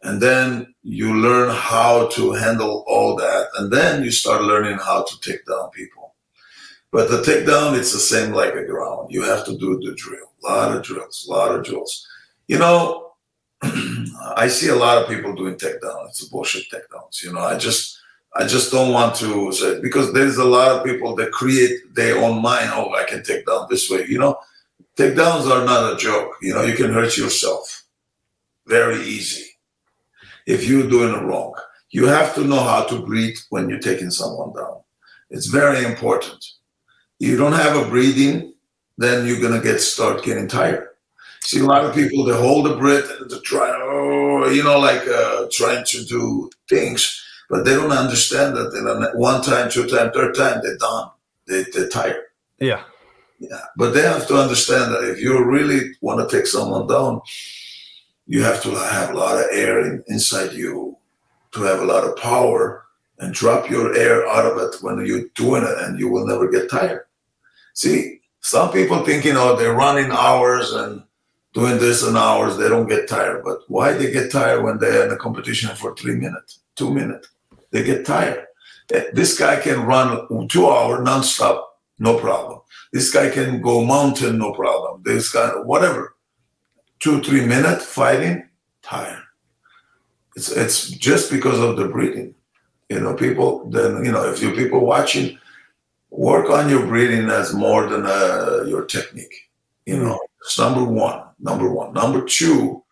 and then you learn how to handle all that, and then you start learning how to take down people. But the takedown, it's the same like a ground. You have to do the drill, a lot of drills. You know, I see a lot of people doing takedowns. It's bullshit takedowns. You know, I just don't want to say, because there's a lot of people that create their own mind. Oh, I can take down this way. You know, takedowns are not a joke. You know, you can hurt yourself very easy if you're doing it wrong. You have to know how to breathe when you're taking someone down. It's very important. You don't have a breathing, then you're going to start getting tired. See, a lot of people, they hold the breath and they try, trying to do things, but they don't understand that in one time, two time, third time, they're done. They're tired. Yeah. Yeah. But they have to understand that if you really want to take someone down, you have to have a lot of air inside you to have a lot of power, and drop your air out of it when you're doing it, and you will never get tired. See, some people thinking, they're running hours and doing this in hours, they don't get tired. But why they get tired when they're in a competition for 3 minutes, 2 minutes? They get tired. This guy can run 2 hours nonstop, no problem. This guy can go mountain, no problem. This guy, whatever. 2-3 minutes fighting, tired. It's just because of the breathing. You know, people, then, you know, if you people watching, work on your breathing as more than your technique. You know, it's number one. Number two,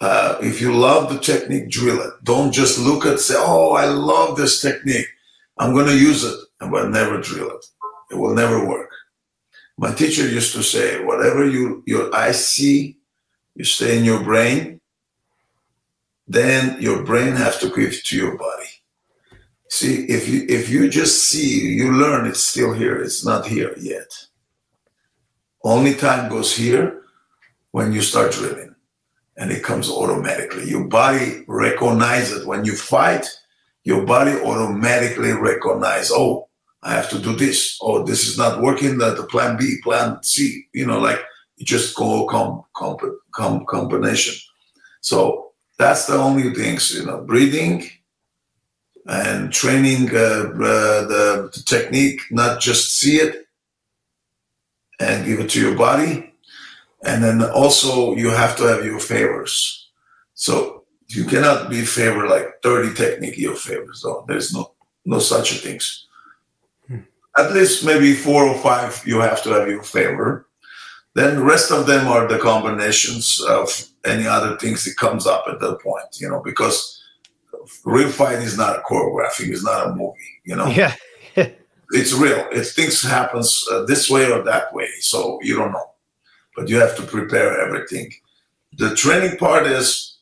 if you love the technique, drill it. Don't just look at, say, I love this technique, I'm going to use it, but never drill it. It will never work. My teacher used to say, whatever your eyes see, you stay in your brain, then your brain has to give to your body. See, if you just see, you learn, it's still here. It's not here yet. Only time goes here when you start drilling, and it comes automatically. Your body recognizes it. When you fight, your body automatically recognizes, I have to do this. This is not working, the plan B, plan C, just go combination. So that's the only things, breathing and training the technique, not just see it and give it to your body. And then also you have to have your favors. So you cannot be favored like 30 technique your favors. No, there's no such a things. At least maybe 4 or 5 you have to have your favor. Then the rest of them are the combinations of any other things that comes up at that point, because real fight is not a choreography, it's not a movie, Yeah. It's real. It's things happens this way or that way, so you don't know. But you have to prepare everything. The training part is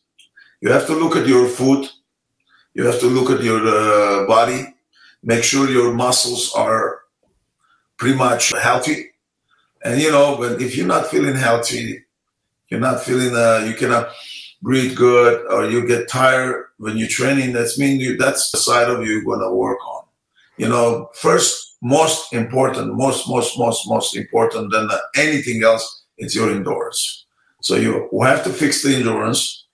you have to look at your food, you have to look at your body, make sure your muscles are pretty much healthy. And but if you're not feeling healthy, you're not feeling, you cannot breathe good, or you get tired when you're training, that's the side of you going to work on. First, most important than anything else, it's your endurance. So you have to fix the endurance,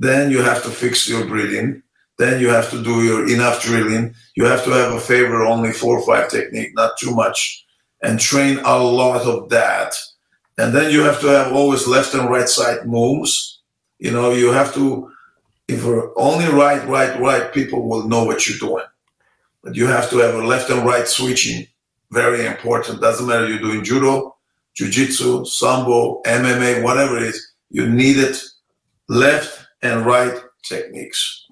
then you have to fix your breathing, then you have to do your enough drilling, you have to have a favor, only 4 or 5 technique, not too much, and train a lot of that. And then you have to have always left and right side moves. You have to, if only right, people will know what you're doing. But you have to have a left and right switching, very important. Doesn't matter you're doing judo, jiu-jitsu, sambo, MMA, whatever it is, you need it, left and right techniques.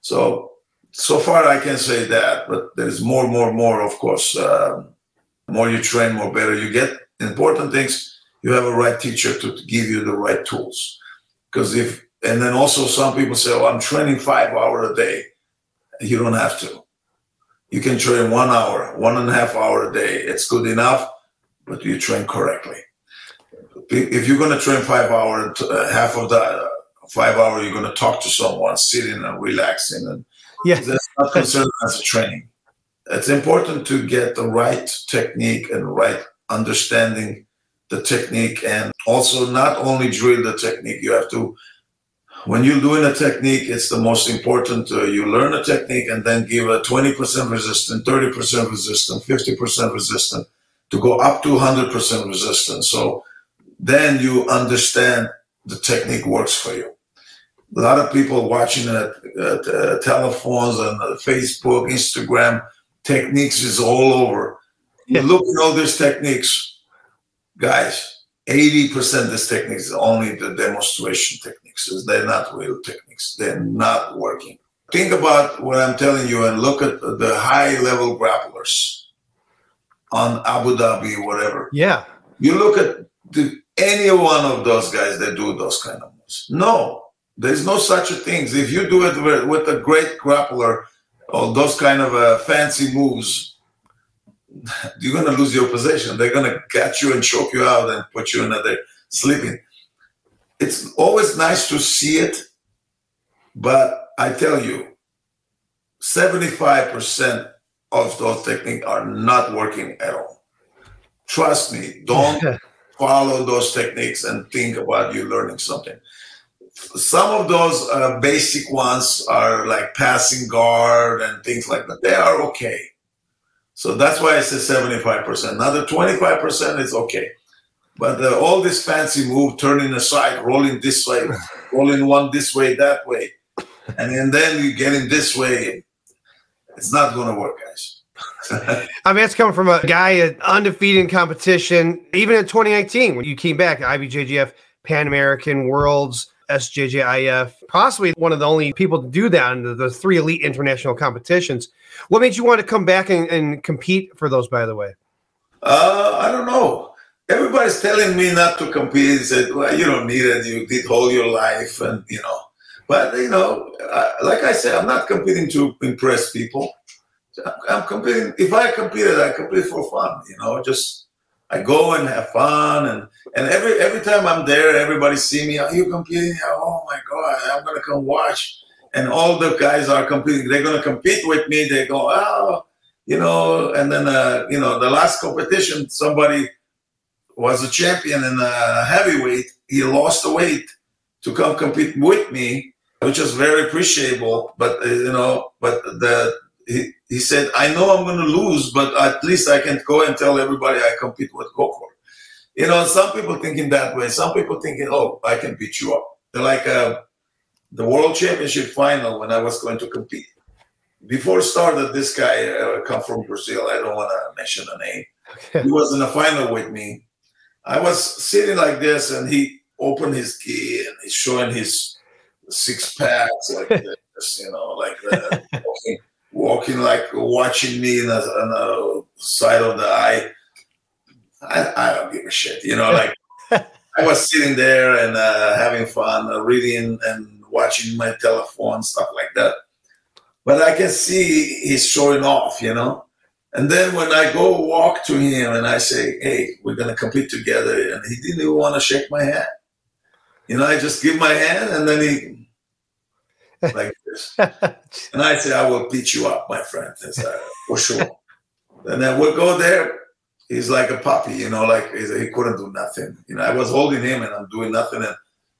So far I can say that, but there's more, of course. More you train, more better you get. Important things, you have a right teacher to give you the right tools. Because if, and then also some people say, oh, I'm training 5 hours a day. You don't have to. You can train 1 hour, 1.5 hours a day. It's good enough, but you train correctly. If you're going to train 5 hours, half of the 5 hours, you're going to talk to someone, sitting and relaxing. And yes. That's not considered as training. It's important to get the right technique and right understanding the technique, and also not only drill the technique. You have to, when you're doing a technique, it's the most important. You learn a technique and then give a 20% resistance, 30% resistance, 50% resistance to go up to 100% resistance. So then you understand the technique works for you. A lot of people watching at telephones and Facebook, Instagram, techniques is all over. Yeah. You look at all these techniques, guys, 80% of these techniques are only the demonstration techniques. They're not real techniques. They're not working. Think about what I'm telling you and look at the high-level grapplers on Abu Dhabi, whatever. Yeah. You look at any one of those guys that do those kind of moves. No. There's no such a thing. If you do it with a great grappler or those kind of fancy moves, you're going to lose your position. They're going to catch you and choke you out and put you in there sleeping. It's always nice to see it, but I tell you, 75% of those techniques are not working at all. Trust me, don't follow those techniques and think about you learning something. Some of those basic ones are like passing guard and things like that. They are okay. So that's why I said 75%. Another 25% is okay. But all this fancy move, turning aside, rolling this way, rolling one this way, that way, and then you get in this way. It's not going to work, guys. I mean, it's coming from a guy undefeated in competition. Even in 2019, when you came back, IBJJF, Pan American, Worlds, SJJIF, possibly one of the only people to do that in the three elite international competitions. What made you want to come back and compete for those, by the way? I don't know. Everybody's telling me not to compete. They said, well, you don't need it. You did all your life. And, you know, but, you know, like I said, I'm not competing to impress people. I'm competing. If I competed, I compete for fun, you know, just I go and have fun, and every time I'm there, everybody see me. Are you competing? Oh my God, I'm gonna come watch. And all the guys are competing. They're gonna compete with me. They go, oh, you know. And then you know, the last competition, somebody was a champion in heavyweight. He lost the weight to come compete with me, which is very appreciable. But you know, but he said, I know I'm going to lose, but at least I can go and tell everybody I compete with Gokor. You know, some people thinking that way. Some people thinking, oh, I can beat you up. They're like the World Championship final when I was going to compete. Before it started, this guy come from Brazil. I don't want to mention the name. Okay. He was in the final with me. I was sitting like this, and he opened his gi, and he's showing his six packs like this, you know, like that. Walking like watching me in the side of the eye. I don't give a shit, you know, like I was sitting there and having fun, reading and watching my telephone, stuff like that. But I can see he's showing off, you know. And then when I go walk to him and I say, hey, we're going to compete together. And he didn't even want to shake my hand. You know, I just give my hand and then he... like this. And I say, I will beat you up, my friend. That's, for sure. And then we'll go there. He's like a puppy, you know, like he couldn't do nothing. You know, I was holding him and I'm doing nothing. And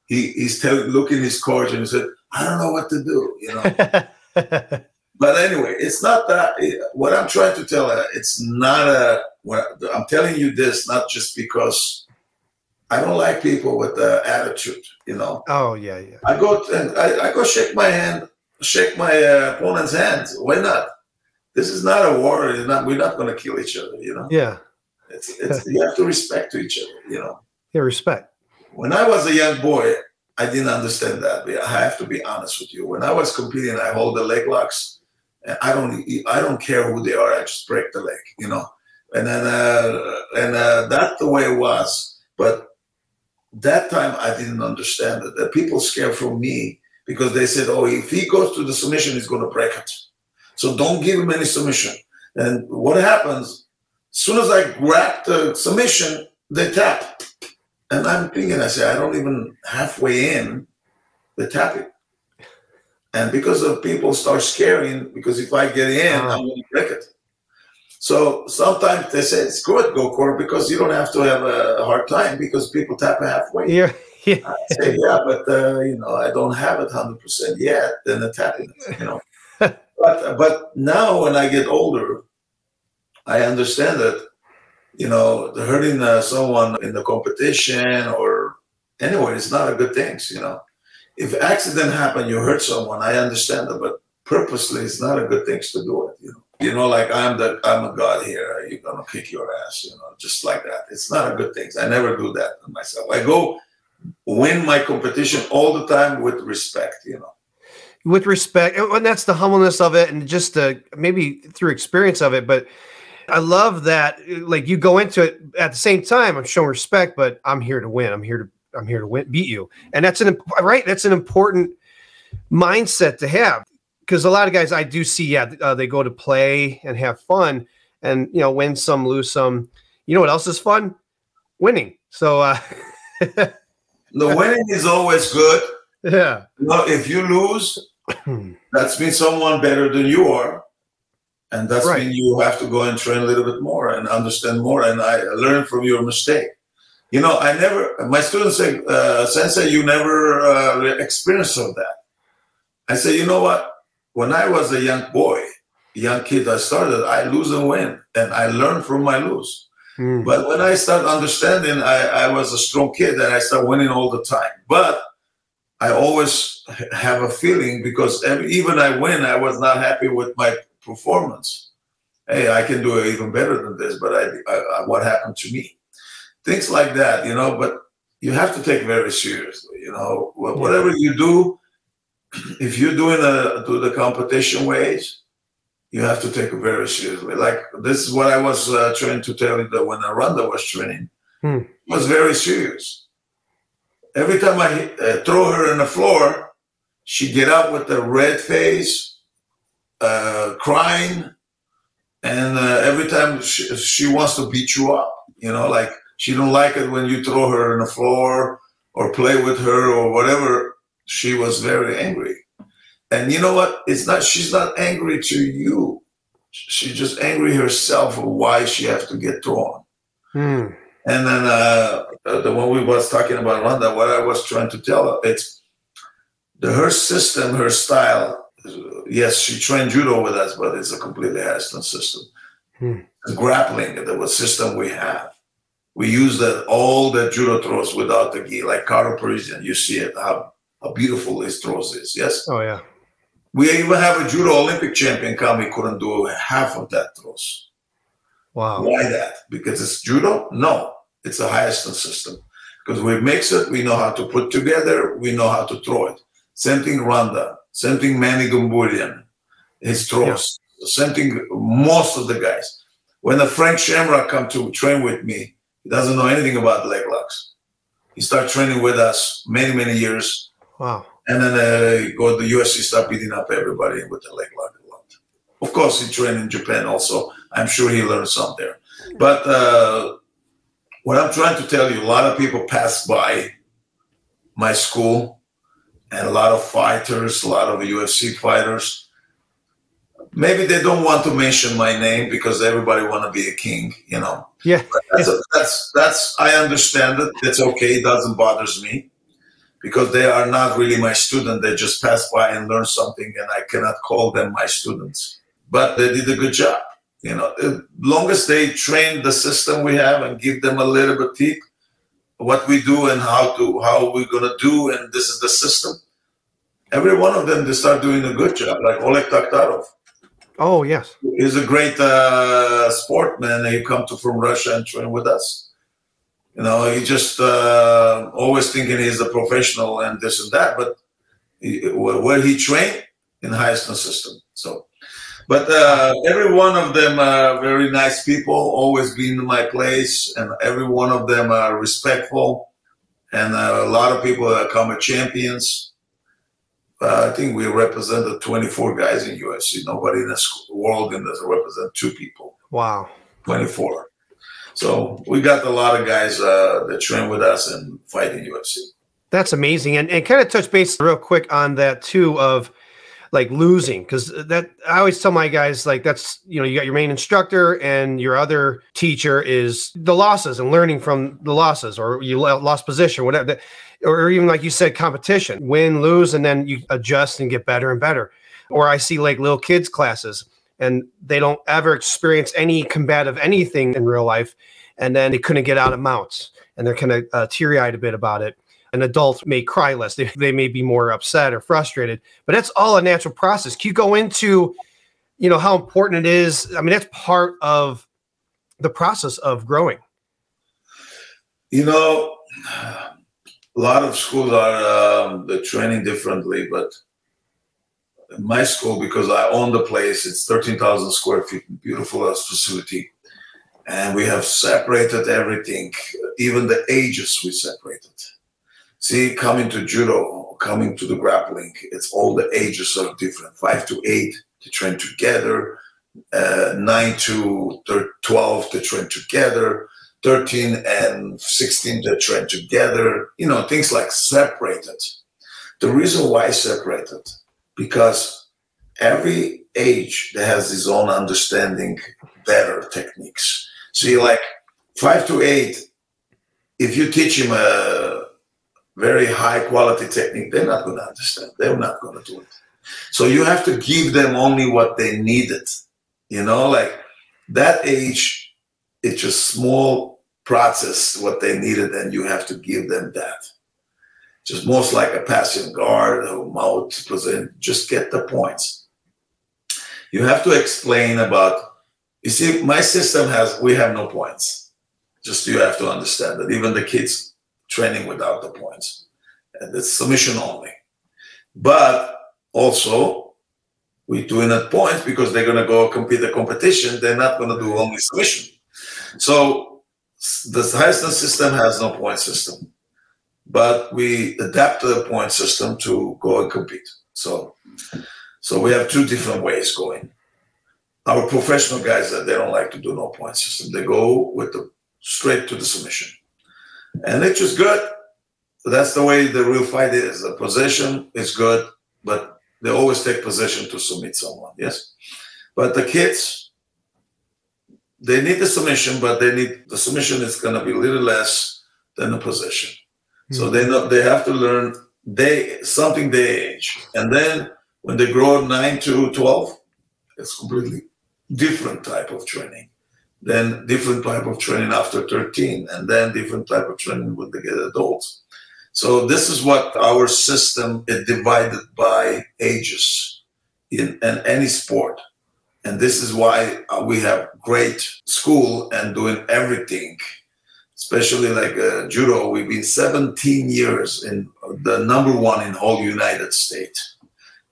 he's looking at his coach and he said, I don't know what to do, you know. But anyway, it's not that. What I'm trying to tell her, it's not a, I'm telling you this, not just because I don't like people with the attitude, you know. Oh yeah, yeah. I go shake my opponent's hands. Why not? This is not a war. It's not, we're not going to kill each other, you know. Yeah. It's you have to respect to each other, you know. Yeah, respect. When I was a young boy, I didn't understand that. I have to be honest with you. When I was competing, I hold the leg locks, and I don't care who they are. I just break the leg, you know. And then that's the way it was, but. that time I didn't understand it. The people scared from me because they said, oh, if he goes to the submission, he's going to break it. So don't give him any submission. And what happens, as soon as I grab the submission, they tap. And I'm thinking, I say, I don't even halfway in, they tap it. And because of people start scaring, because if I get in, I'm going to break it. So sometimes they say, it's good, Gokor, because you don't have to have a hard time because people tap halfway. Yeah. I say, yeah, but, I don't have it 100% yet, then they're tapping it, But now when I get older, I understand that, hurting someone in the competition or anywhere is not a good thing, If accident happen, you hurt someone, I understand that, but purposely it's not a good thing to do it, like I'm a god here, you're gonna kick your ass, just like that. It's not a good thing. I never do that to myself. I go win my competition all the time with respect, With respect, and that's the humbleness of it, and just maybe through experience of it, but I love that, like, you go into it at the same time, I'm showing respect, but I'm here to win. I'm here to win, beat you. And that's an important mindset to have, because a lot of guys I do see, they go to play and have fun and, win some, lose some. You know what else is fun? Winning. So the winning is always good. Yeah. No, if you lose, that means someone better than you are. And that's right. Mean you have to go and train a little bit more and understand more. And I learn from your mistake. My students say, Sensei, you never experienced of that. I say, you know what? When I was a young kid, I lose and win. And I learn from my lose. Mm. But when I start understanding, I was a strong kid and I start winning all the time. But I always have a feeling because even I win, I was not happy with my performance. Hey, I can do it even better than this, but I what happened to me? Things like that, but you have to take very seriously, Whatever you do, if you're doing the competition ways, you have to take it very seriously. Like this is what I was trying to tell you that when Ronda was training, it was very serious. Every time I throw her on the floor, she get up with a red face, crying, and every time she wants to beat you up. Like she don't like it when you throw her on the floor or play with her or whatever. She was very angry, and you know what? It's not. She's not angry to you. She's just angry herself for why she have to get thrown. Mm. And then the one we was talking about, Ronda, what I was trying to tell her, it's her system, her style. Yes, she trained judo with us, but it's a completely Hayastan system. The grappling, the system we have. We use that all the judo throws without the gi, like Karo Parisyan. You see it, how beautiful his throws is, yes? Oh, yeah. We even have a judo Olympic champion come. He couldn't do half of that throws. Wow. Why that? Because it's judo? No, it's a Hayastan system. Because we mix it, we know how to put together, we know how to throw it. Same thing Ronda, same thing Manny Gamburyan, his throws, same thing most of the guys. When the Frank Shamrock come to train with me, he doesn't know anything about leg locks. He started training with us many, many years. Wow. And then he go to the USC, start beating up everybody with the leg lock. Of course, he trained in Japan also. I'm sure he learned some there. But what I'm trying to tell you, a lot of people pass by my school, and a lot of fighters, a lot of UFC fighters. Maybe they don't want to mention my name because everybody want to be a king, Yeah. But that's I understand it. It's okay. It doesn't bother me because they are not really my student. They just pass by and learn something, and I cannot call them my students. But they did a good job, As long as they train the system we have and give them a little bit tip what we do and how we're gonna do, and this is the system. Every one of them, they start doing a good job. Like Oleg Taktarov. Oh yes, he's a great sportman. He come from Russia and train with us. He just always thinking he's a professional and this and that. But where he trained in Hayastan system, so. But every one of them are very nice people, always been in my place, and every one of them are respectful. And a lot of people that come as champions. I think we represented 24 guys in UFC. Nobody in this world doesn't represent two people. Wow. 24. So we got a lot of guys that train with us and fight in UFC. That's amazing. And kind of touch base real quick on that too of like losing, because that I always tell my guys, like, that's, you know, you got your main instructor and your other teacher is the losses and learning from the losses, or you lost position, whatever, or even like you said, competition, win, lose, and then you adjust and get better and better. Or I see like little kids classes and they don't ever experience any combative anything in real life, and then they couldn't get out of mounts and they're kind of teary-eyed a bit about it. An adult may cry less. They may be more upset or frustrated, but that's all a natural process. Can you go into, you know, how important it is? I mean, that's part of the process of growing. You know, a lot of schools are they're training differently, but in my school, because I own the place, it's 13,000 square feet, beautiful facility. And we have separated everything, even the ages we separated. See, coming to judo, coming to the grappling, it's all the ages are different. 5 to 8, they train together. 9 to 12, they train together. 13 and 16, they train together. You know, things like separated. The reason why separated, because every age that has his own understanding, better techniques. See, like 5 to 8, if you teach him a very high quality technique, they're not going to understand. They're not going to do it. So you have to give them only what they needed. You know, like that age, it's a small process, what they needed, and you have to give them that. Just most like a passing guard or mount present, just get the points. You have to explain about, you see, my system has, we have no points. Just you have to understand that even the kids training without the points, and it's submission only. But also, we're doing at points because they're gonna go compete a competition. They're not gonna do only submission. So the Hayastan system has no point system, but we adapt the point system to go and compete. So we have two different ways going. Our professional guys, that they don't like to do no point system. They go with the straight to the submission. And it's just good. That's the way the real fight is. The possession is good, but they always take possession to submit someone, yes? But the kids, they need the submission, but they need the submission is going to be a little less than the possession. Mm-hmm. So they have to learn something they age. And then when they grow 9 to 12, it's completely different type of training. Then different type of training after 13, and then different type of training when they get adults. So this is what our system is divided by ages in any sport. And this is why we have great school and doing everything, especially like judo. We've been 17 years in the number one in whole United States.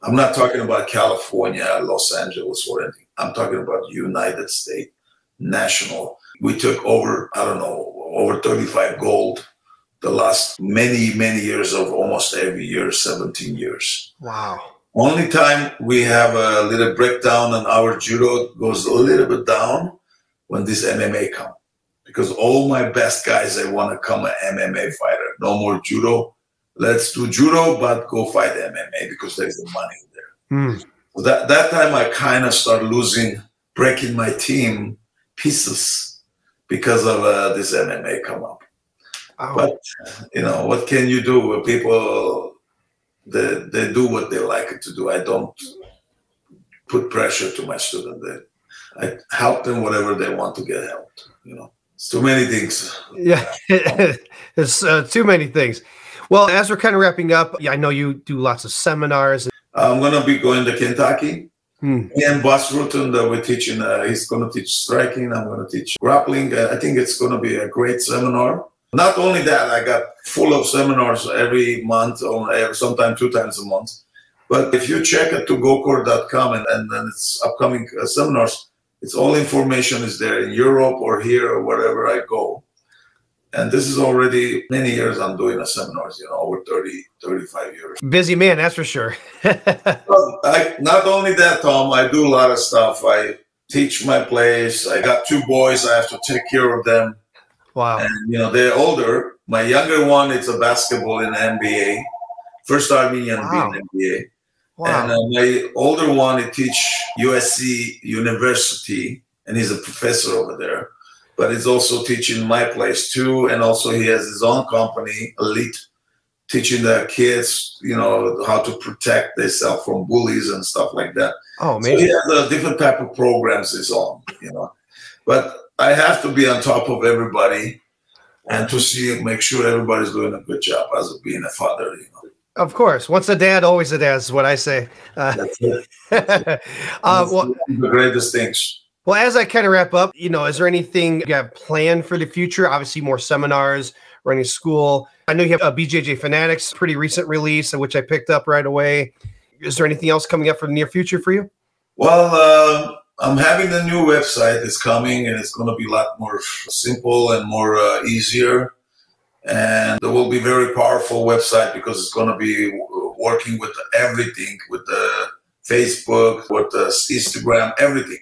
I'm not talking about California, Los Angeles, or anything. I'm talking about United States. National. We took over, I don't know, over 35 gold the last many, many years of almost every year, 17 years. Wow. Only time we have a little breakdown and our judo goes a little bit down when this MMA come. Because all my best guys, they want to come an MMA fighter. No more judo. Let's do judo, but go fight MMA because there's the money there. Mm. That time I kind of started losing, breaking my team pieces because of this MMA come up. Oh. But, you know, what can you do? People, they do what they like to do. I don't put pressure to my student. I help them whatever they want to get helped. You know, it's too many things. Yeah, it's too many things. Well, as we're kind of wrapping up, I know you do lots of seminars. I'm going to be going to Kentucky. Hmm. And Bas Rutten that we're teaching, he's going to teach striking. I'm going to teach grappling. I think it's going to be a great seminar. Not only that, I got full of seminars every month, or sometimes 2 times a month. But if you check it to gokor.com and then it's upcoming seminars, it's all information is there in Europe or here or wherever I go. And this is already many years I'm doing the seminars, you know, over 30, 35 years. Busy man, that's for sure. Well, not only that, Tom, I do a lot of stuff. I teach my place. I got two boys. I have to take care of them. Wow. And, you know, they're older. My younger one, it's a basketball in the NBA. First Armenian wow. in the NBA. Wow. And my older one, he teach USC University, and he's a professor over there. But he's also teaching my place too, and also he has his own company, Elite, teaching the kids, you know, how to protect themselves from bullies and stuff like that. Oh, man! So he has a different type of programs he's on, you know. But I have to be on top of everybody, and to make sure everybody's doing a good job as of being a father, you know. Of course, once a dad, always a dad is what I say. That's it. That's it. Well, the greatest things. Well, as I kind of wrap up, you know, is there anything you have planned for the future? Obviously, more seminars, running school. I know you have a BJJ Fanatics, pretty recent release, which I picked up right away. Is there anything else coming up for the near future for you? Well, I'm having a new website. It's coming, and it's going to be a lot more simple and more easier. And it will be a very powerful website because it's going to be working with everything, with the Facebook, with the Instagram, everything.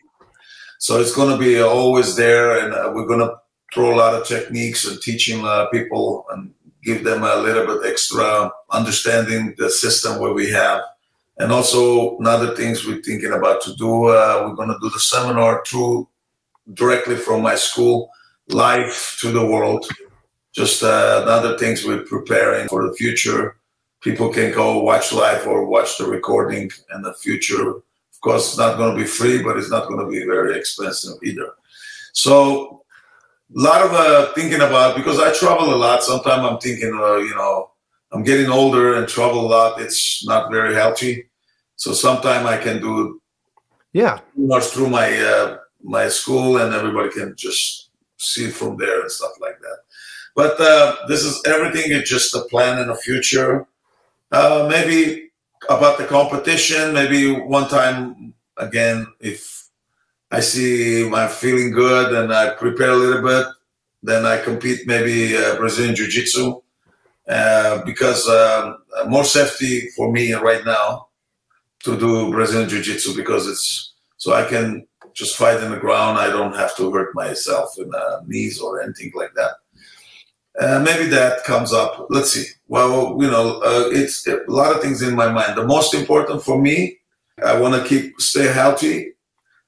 So it's going to be always there, and we're going to throw a lot of techniques and teaching people and give them a little bit extra understanding the system where we have. And also another things we're thinking about to do, we're going to do the seminar through directly from my school, live to the world. Just another things we're preparing for the future. People can go watch live or watch the recording in the future. Of course, it's not going to be free, but it's not going to be very expensive either. So a lot of thinking about, because I travel a lot. Sometimes I'm thinking, you know, I'm getting older and travel a lot. It's not very healthy. So sometimes I can do much through my my school, and everybody can just see it from there and stuff like that. But this is everything. It's just a plan in the future. Maybe about the competition, maybe one time again, if I see I'm feeling good and I prepare a little bit, then I compete maybe Brazilian Jiu-Jitsu because more safety for me right now to do Brazilian Jiu-Jitsu because it's so I can just fight on the ground. I don't have to hurt myself in the knees or anything like that. Maybe that comes up. Let's see. Well, you know, it's a lot of things in my mind. The most important for me, I want to stay healthy.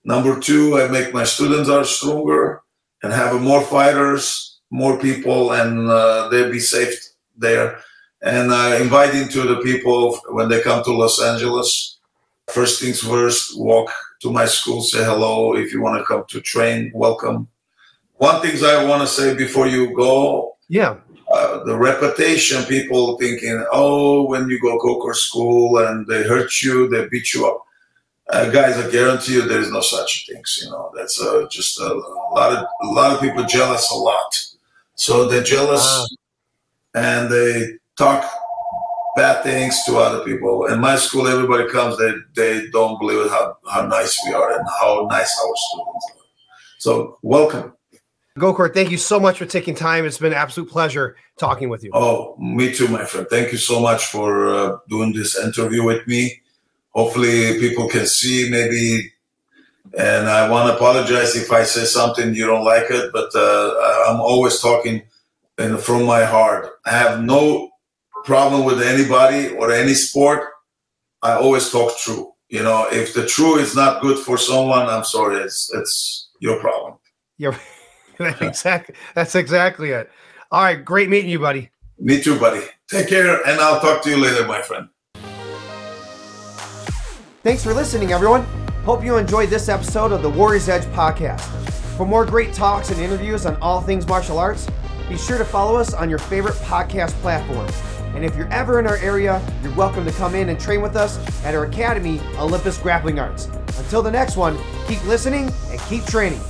Number two, I make my students are stronger and have more fighters, more people, and they'll be safe there. And inviting to the people when they come to Los Angeles. First things first, walk to my school, say hello. If you want to come to train, welcome. One thing I want to say before you go. Yeah. The reputation, people thinking, oh, when you go Gokor school and they hurt you, they beat you up. Guys, I guarantee you there is no such things. You know, that's just a lot of people jealous a lot. So they're jealous and they talk bad things to other people. In my school, everybody comes, they don't believe how nice we are and how nice our students are. So welcome. Gokor, thank you so much for taking time. It's been an absolute pleasure talking with you. Oh, me too, my friend. Thank you so much for doing this interview with me. Hopefully people can see maybe, and I want to apologize if I say something you don't like it, but I'm always talking from my heart. I have no problem with anybody or any sport. I always talk true. You know, if the truth is not good for someone, I'm sorry, it's your problem. Yeah. Exactly. That's exactly it. All right. Great meeting you, buddy. Me too, buddy. Take care, and I'll talk to you later, my friend. Thanks for listening, everyone. Hope you enjoyed this episode of the Warrior's Edge podcast. For more great talks and interviews on all things martial arts, be sure to follow us on your favorite podcast platforms. And if you're ever in our area, you're welcome to come in and train with us at our academy, Olympus Grappling Arts. Until the next one, keep listening and keep training.